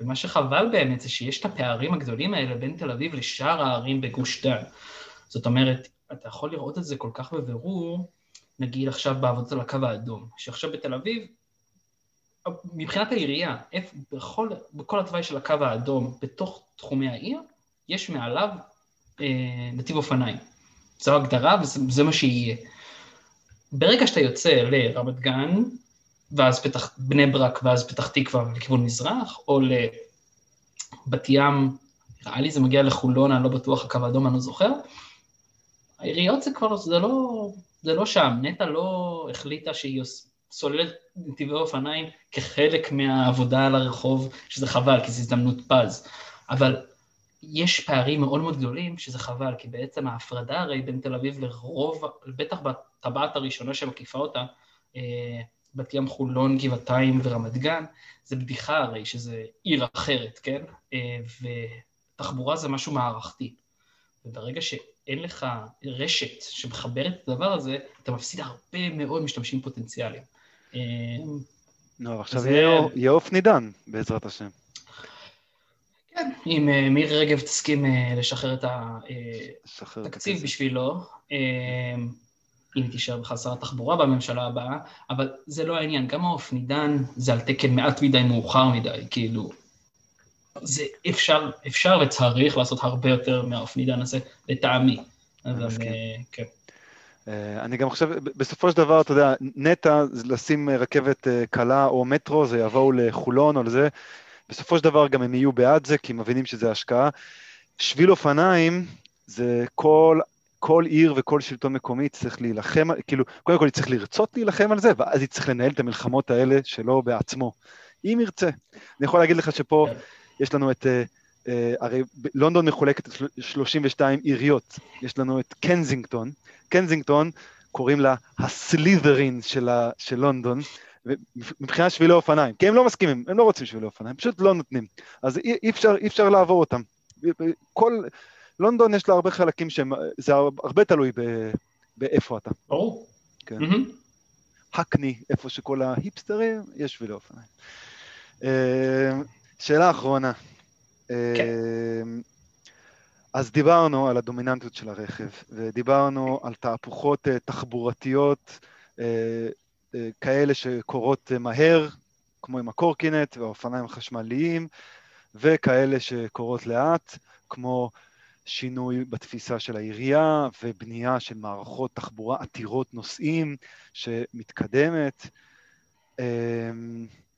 ומה שחבל באמת זה שיש את הפערים הגדולים האלה בין תל אביב לשאר הערים בגוש דן. זאת אומרת, אתה יכול לראות את זה כל כך בבירור, נגיד עכשיו בעבודות על הקו האדום, שעכשיו בתל אביב, מבחינת העירייה, בכל, בכל התוואי של הקו האדום, בתוך תחומי העיר, יש מעליו נתיב אופניים. זו הגדרה וזה מה שיהיה. ברגע שאתה יוצא לרמת גן, ואז פתח, בני ברק, ואז פתח תקווה לכיוון מזרח, או לבת ים, נראה לי זה מגיע לחולון, אני לא בטוח, הקו האדום, אני לא זוכר, העיריות זה כבר, זה לא, זה לא שם, נטע לא החליטה שהיא סוללת נתיבי אופניים כחלק מהעבודה על הרחוב, שזה חבל, כי זו הזדמנות פז, אבל יש פערים מאוד מאוד גדולים, שזה חבל, כי בעצם ההפרדה הרי בין תל אביב לרוב, בטח בטבעת הראשונה שמקיפה אותה, בת ים חולון, גבעתיים ורמת גן, זה בדיחה הרי, שזה עיר אחרת, כן? ותחבורה זה משהו מערכתי. וברגע שאין לך רשת שמחברת את הדבר הזה, אתה מפסיד הרבה מאוד משתמשים פוטנציאליים. נו, עכשיו יהיה אוף נידן, בעזרת השם. כן, אם מירי רגב תסכים לשחרר את התקציב בשבילו, אם תישאר בכלל שר התחבורה בממשלה הבאה, אבל זה לא העניין, גם האופנידן זה על תקן מעט מדי מאוחר מדי, כאילו, זה אפשר, אפשר וצריך לעשות הרבה יותר מהאופנידן הזה, לטעמי. אני גם חושב, בסופו של דבר, אתה יודע, נטע, לשים רכבת קלה או מטרו, זה יבואו לחולון או לזה, בסופו של דבר גם הם יהיו בעד זה, כי הם מבינים שזה השקעה. שביל אופניים, זה כל, כל עיר וכל שלטון מקומי צריך להילחם, כאילו, קודם כל צריך לרצות להילחם על זה, ואז צריך לנהל את המלחמות האלה שלו בעצמו. אם ירצה. אני יכול להגיד לך שפה יש לנו את, הרי לונדון מחולקת שלושים ושתיים עיריות, יש לנו את קנזינגטון. קנזינגטון קוראים לה הסלידרין שלה, של לונדון, מבחינת שבילי אופניים, כי הם לא מסכימים, הם לא רוצים שבילי אופניים, פשוט לא נותנים, אז אי אפשר, אי אפשר לעבור אותם. כל, לונדון יש לה הרבה חלקים שהם, זה הרבה תלוי באיפה אתה. ברור. כן. הקני, איפה שכל ההיפסטרים, יש שבילי אופניים. שאלה אחרונה. כן. אז דיברנו על הדומיננטיות של הרכב, ודיברנו על תהפוכות תחבורתיות, כאלה שקורות מהר, כמו עם הקורקינט והאופניים החשמליים, וכאלה שקורות לאט, כמו שינוי בתפיסה של העירייה ובנייה של מערכות תחבורה עתירות נוסעים שמתקדמת,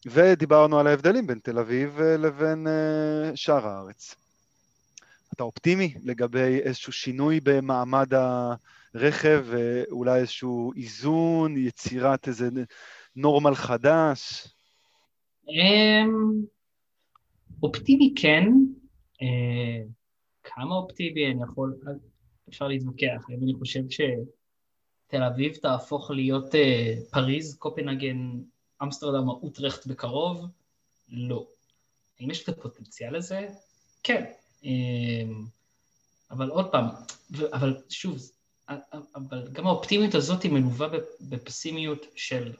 ודיברנו על ההבדלים בין תל אביב לבין שאר הארץ. אתה אופטימי לגבי איזשהו שינוי במעמד הרכב, אולי איזשהו איזון, יצירת איזה נורמל חדש? אופטימי כן, כמה אופטימי אני יכול, אפשר להתווכח, אם אני חושב שתל אביב תהפוך להיות פריז, קופנהגן, אמסטרדם, אוטרכט בקרוב, לא. האם יש את הפוטנציאל הזה? כן. אבל עוד פעם, אבל שוב, אבל גם האופטימיות הזאת היא מלווה בפסימיות של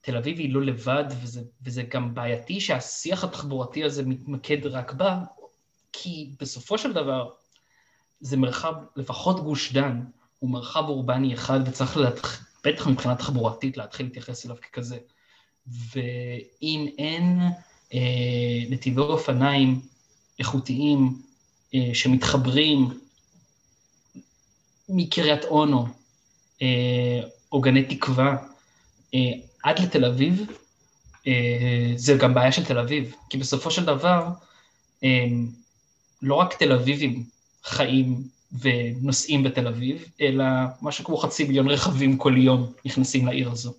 תל אביב היא לא לבד, וזה, וזה גם בעייתי שהשיח התחבורתי הזה מתמקד רק בה, כי בסופו של דבר זה מרחב, לפחות גוש דן, הוא מרחב אורבני אחד, וצריך להתח... בטח מבחינה תחבורתית להתחיל להתייחס אליו ככזה. ואם אין אה, נתיבי אופניים איכותיים אה, שמתחברים מקריית אונו, אה, או גני תקווה, אה, עד לתל אביב, זה גם בעיה של תל אביב, כי בסופו של דבר, לא רק תל אביבים חיים ונוסעים בתל אביב, אלא משהו כמו חצי מיליון רכבים כל יום נכנסים לעיר הזו.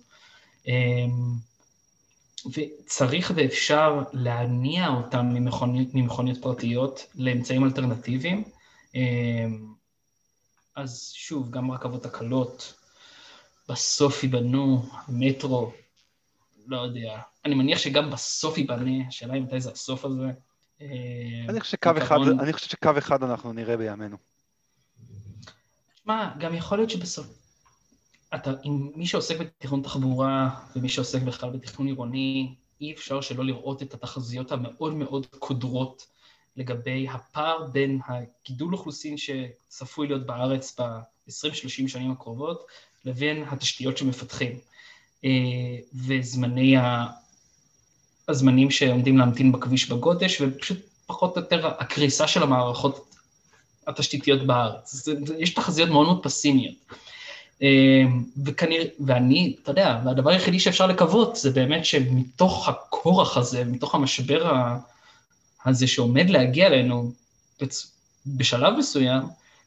וצריך ואפשר להניע אותם ממכוניות, ממכוניות פרטיות לאמצעים אלטרנטיביים. אז שוב, גם רכבות הקלות, בסוף ייבנו, המטרו, לא יודע. אני מניח שגם בסוף ייבנה, השאלה היא מתי זה הסוף הזה. אני חושב שקו אחד, אני חושב שקו אחד אנחנו נראה בימינו. מה, גם יכול להיות שבסוף, אתה, עם מי שעוסק בתכנון תחבורה, ומי שעוסק בכלל בתכנון עירוני, אי אפשר שלא לראות את התחזיות המאוד מאוד קודרות, לגבי הפער בין הגידול אוכלוסין שצפוי להיות בארץ ב-עשרים שלושים שנים הקרובות, לבין התשתיות שמפתחים, וזמני ה... הזמנים שעומדים להמתין בכביש בגודש, ופשוט פחות או יותר הקריסה של המערכות התשתיתיות בארץ. יש תחזיות מאוד מאוד פסימיות. וכנראה, ואני, אתה יודע, והדבר היחידי שאפשר לקוות, זה באמת שמתוך הכורח הזה, מתוך המשבר הזה שעומד להגיע אלינו בשלב מסוים,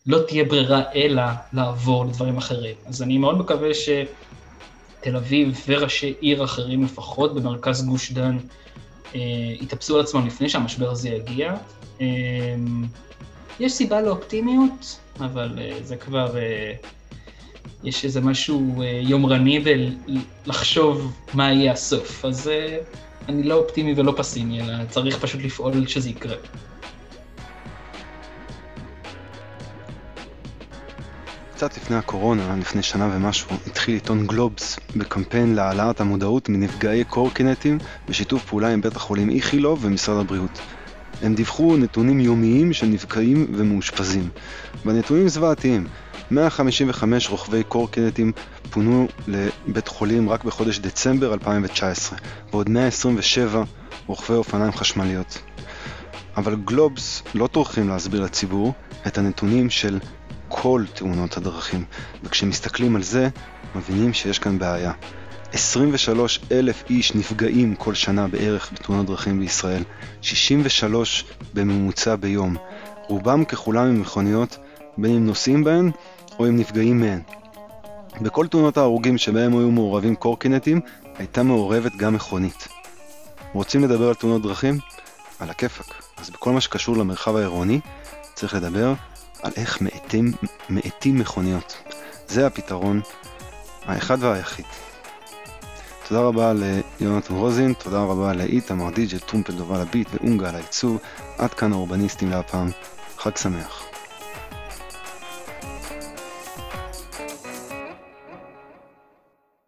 לא תהיה ברירה אלא לעבור לדברים אחרים. אז אני מאוד מקווה שתל אביב וראשי עיר אחרים, לפחות במרכז גוש דן, יתאפסו על עצמם לפני שהמשבר הזה יגיע. יש סיבה לאופטימיות, אבל זה כבר, יש איזה משהו יומרני בלחשוב מה יהיה הסוף. אז אני לא אופטימי ולא פסימי, אלא צריך פשוט לפעול שזה יקרה. קצת לפני הקורונה, לפני שנה ומשהו, התחיל עיתון גלובס בקמפיין להעלאת המודעות מנפגעי קורקינטים בשיתוף פעולה עם בית החולים איכילוב ומשרד הבריאות. הם דיווחו נתונים יומיים של נפגעים ומאושפזים. בנתונים זוועתיים, מאה חמישים וחמישה רוכבי קורקינטים פונו לבית חולים רק בחודש דצמבר אלפיים תשע עשרה, ועוד מאה עשרים ושבע רוכבי אופניים חשמליות. אבל גלובס לא טורחים להסביר לציבור את הנתונים של כל תאונות הדרכים, וכשמסתכלים על זה, מבינים שיש כאן בעיה. עשרים ושלושה אלף איש נפגעים כל שנה בערך בתאונות דרכים בישראל, שישים ושלוש בממוצע ביום, רובם ככולם עם מכוניות, בין אם נוסעים בהן או אם נפגעים מהן. בכל תאונות ההרוגים שבהם היו מעורבים קורקינטים, הייתה מעורבת גם מכונית. רוצים לדבר על תאונות דרכים? על הכיפק. אז בכל מה שקשור למרחב העירוני, צריך לדבר על איך מעטים, מעטים מכוניות. זה הפתרון האחד והיחיד. תודה רבה ליונתן רוזין, תודה רבה לאיתמר דיג'ל, טרומפלדובה לביט ואונגה על הייצוב. עד כאן האורבניסטים להפעם. חג שמח.